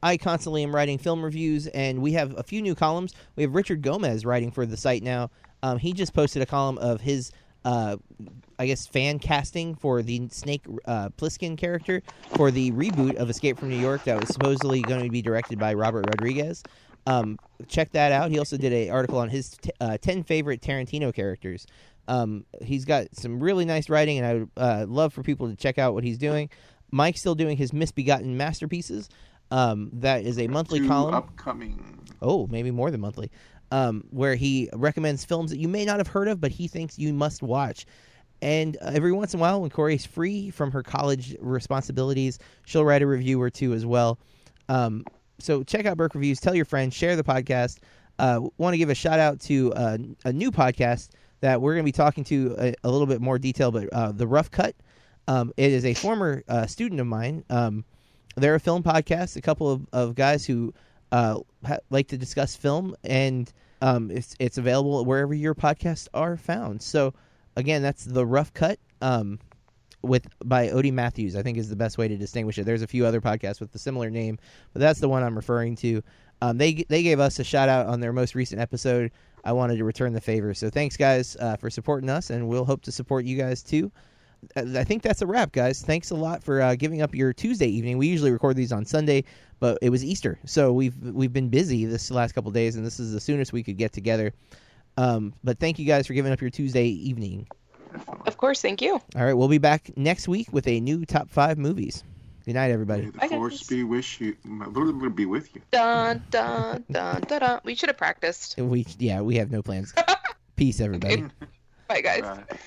I constantly am writing film reviews, and we have a few new columns. We have Richard Gomez writing for the site now. He just posted a column of his, I guess, fan casting for the Snake Plissken character for the reboot of Escape from New York that was supposedly going to be directed by Robert Rodriguez. Check that out. He also did an article on his 10 favorite Tarantino characters. He's got some really nice writing, and I would love for people to check out what he's doing. Mike's still doing his Misbegotten Masterpieces. That is a monthly column. Upcoming. Oh, maybe more than monthly. Where he recommends films that you may not have heard of, but he thinks you must watch. And every once in a while, when Corey's free from her college responsibilities, she'll write a review or two as well. So check out Burke Reviews. Tell your friends. Share the podcast. Want to give a shout-out to a new podcast that we're going to be talking to a little bit more detail, but The Rough Cut. It is a former student of mine. They're a film podcast, a couple of guys who like to discuss film, and it's available wherever your podcasts are found. So again, that's The Rough Cut by Odie Matthews, I think, is the best way to distinguish it. There's a few other podcasts with a similar name, but that's the one I'm referring to. They gave us a shout out on their most recent episode. I wanted to return the favor. So thanks, guys, for supporting us, and we'll hope to support you guys too. I think that's a wrap, guys. Thanks a lot for giving up your Tuesday evening. We usually record these on Sunday, but it was Easter, so we've been busy this last couple of days, and this is the soonest we could get together. But thank you guys for giving up your Tuesday evening. Of course, thank you. All right, we'll be back next week with a new top 5 movies. Good night, everybody. May the Force be with you. Dun, dun, dun, dun, dun. We should have practiced. We have no plans. Peace, everybody. Bye, guys. Bye.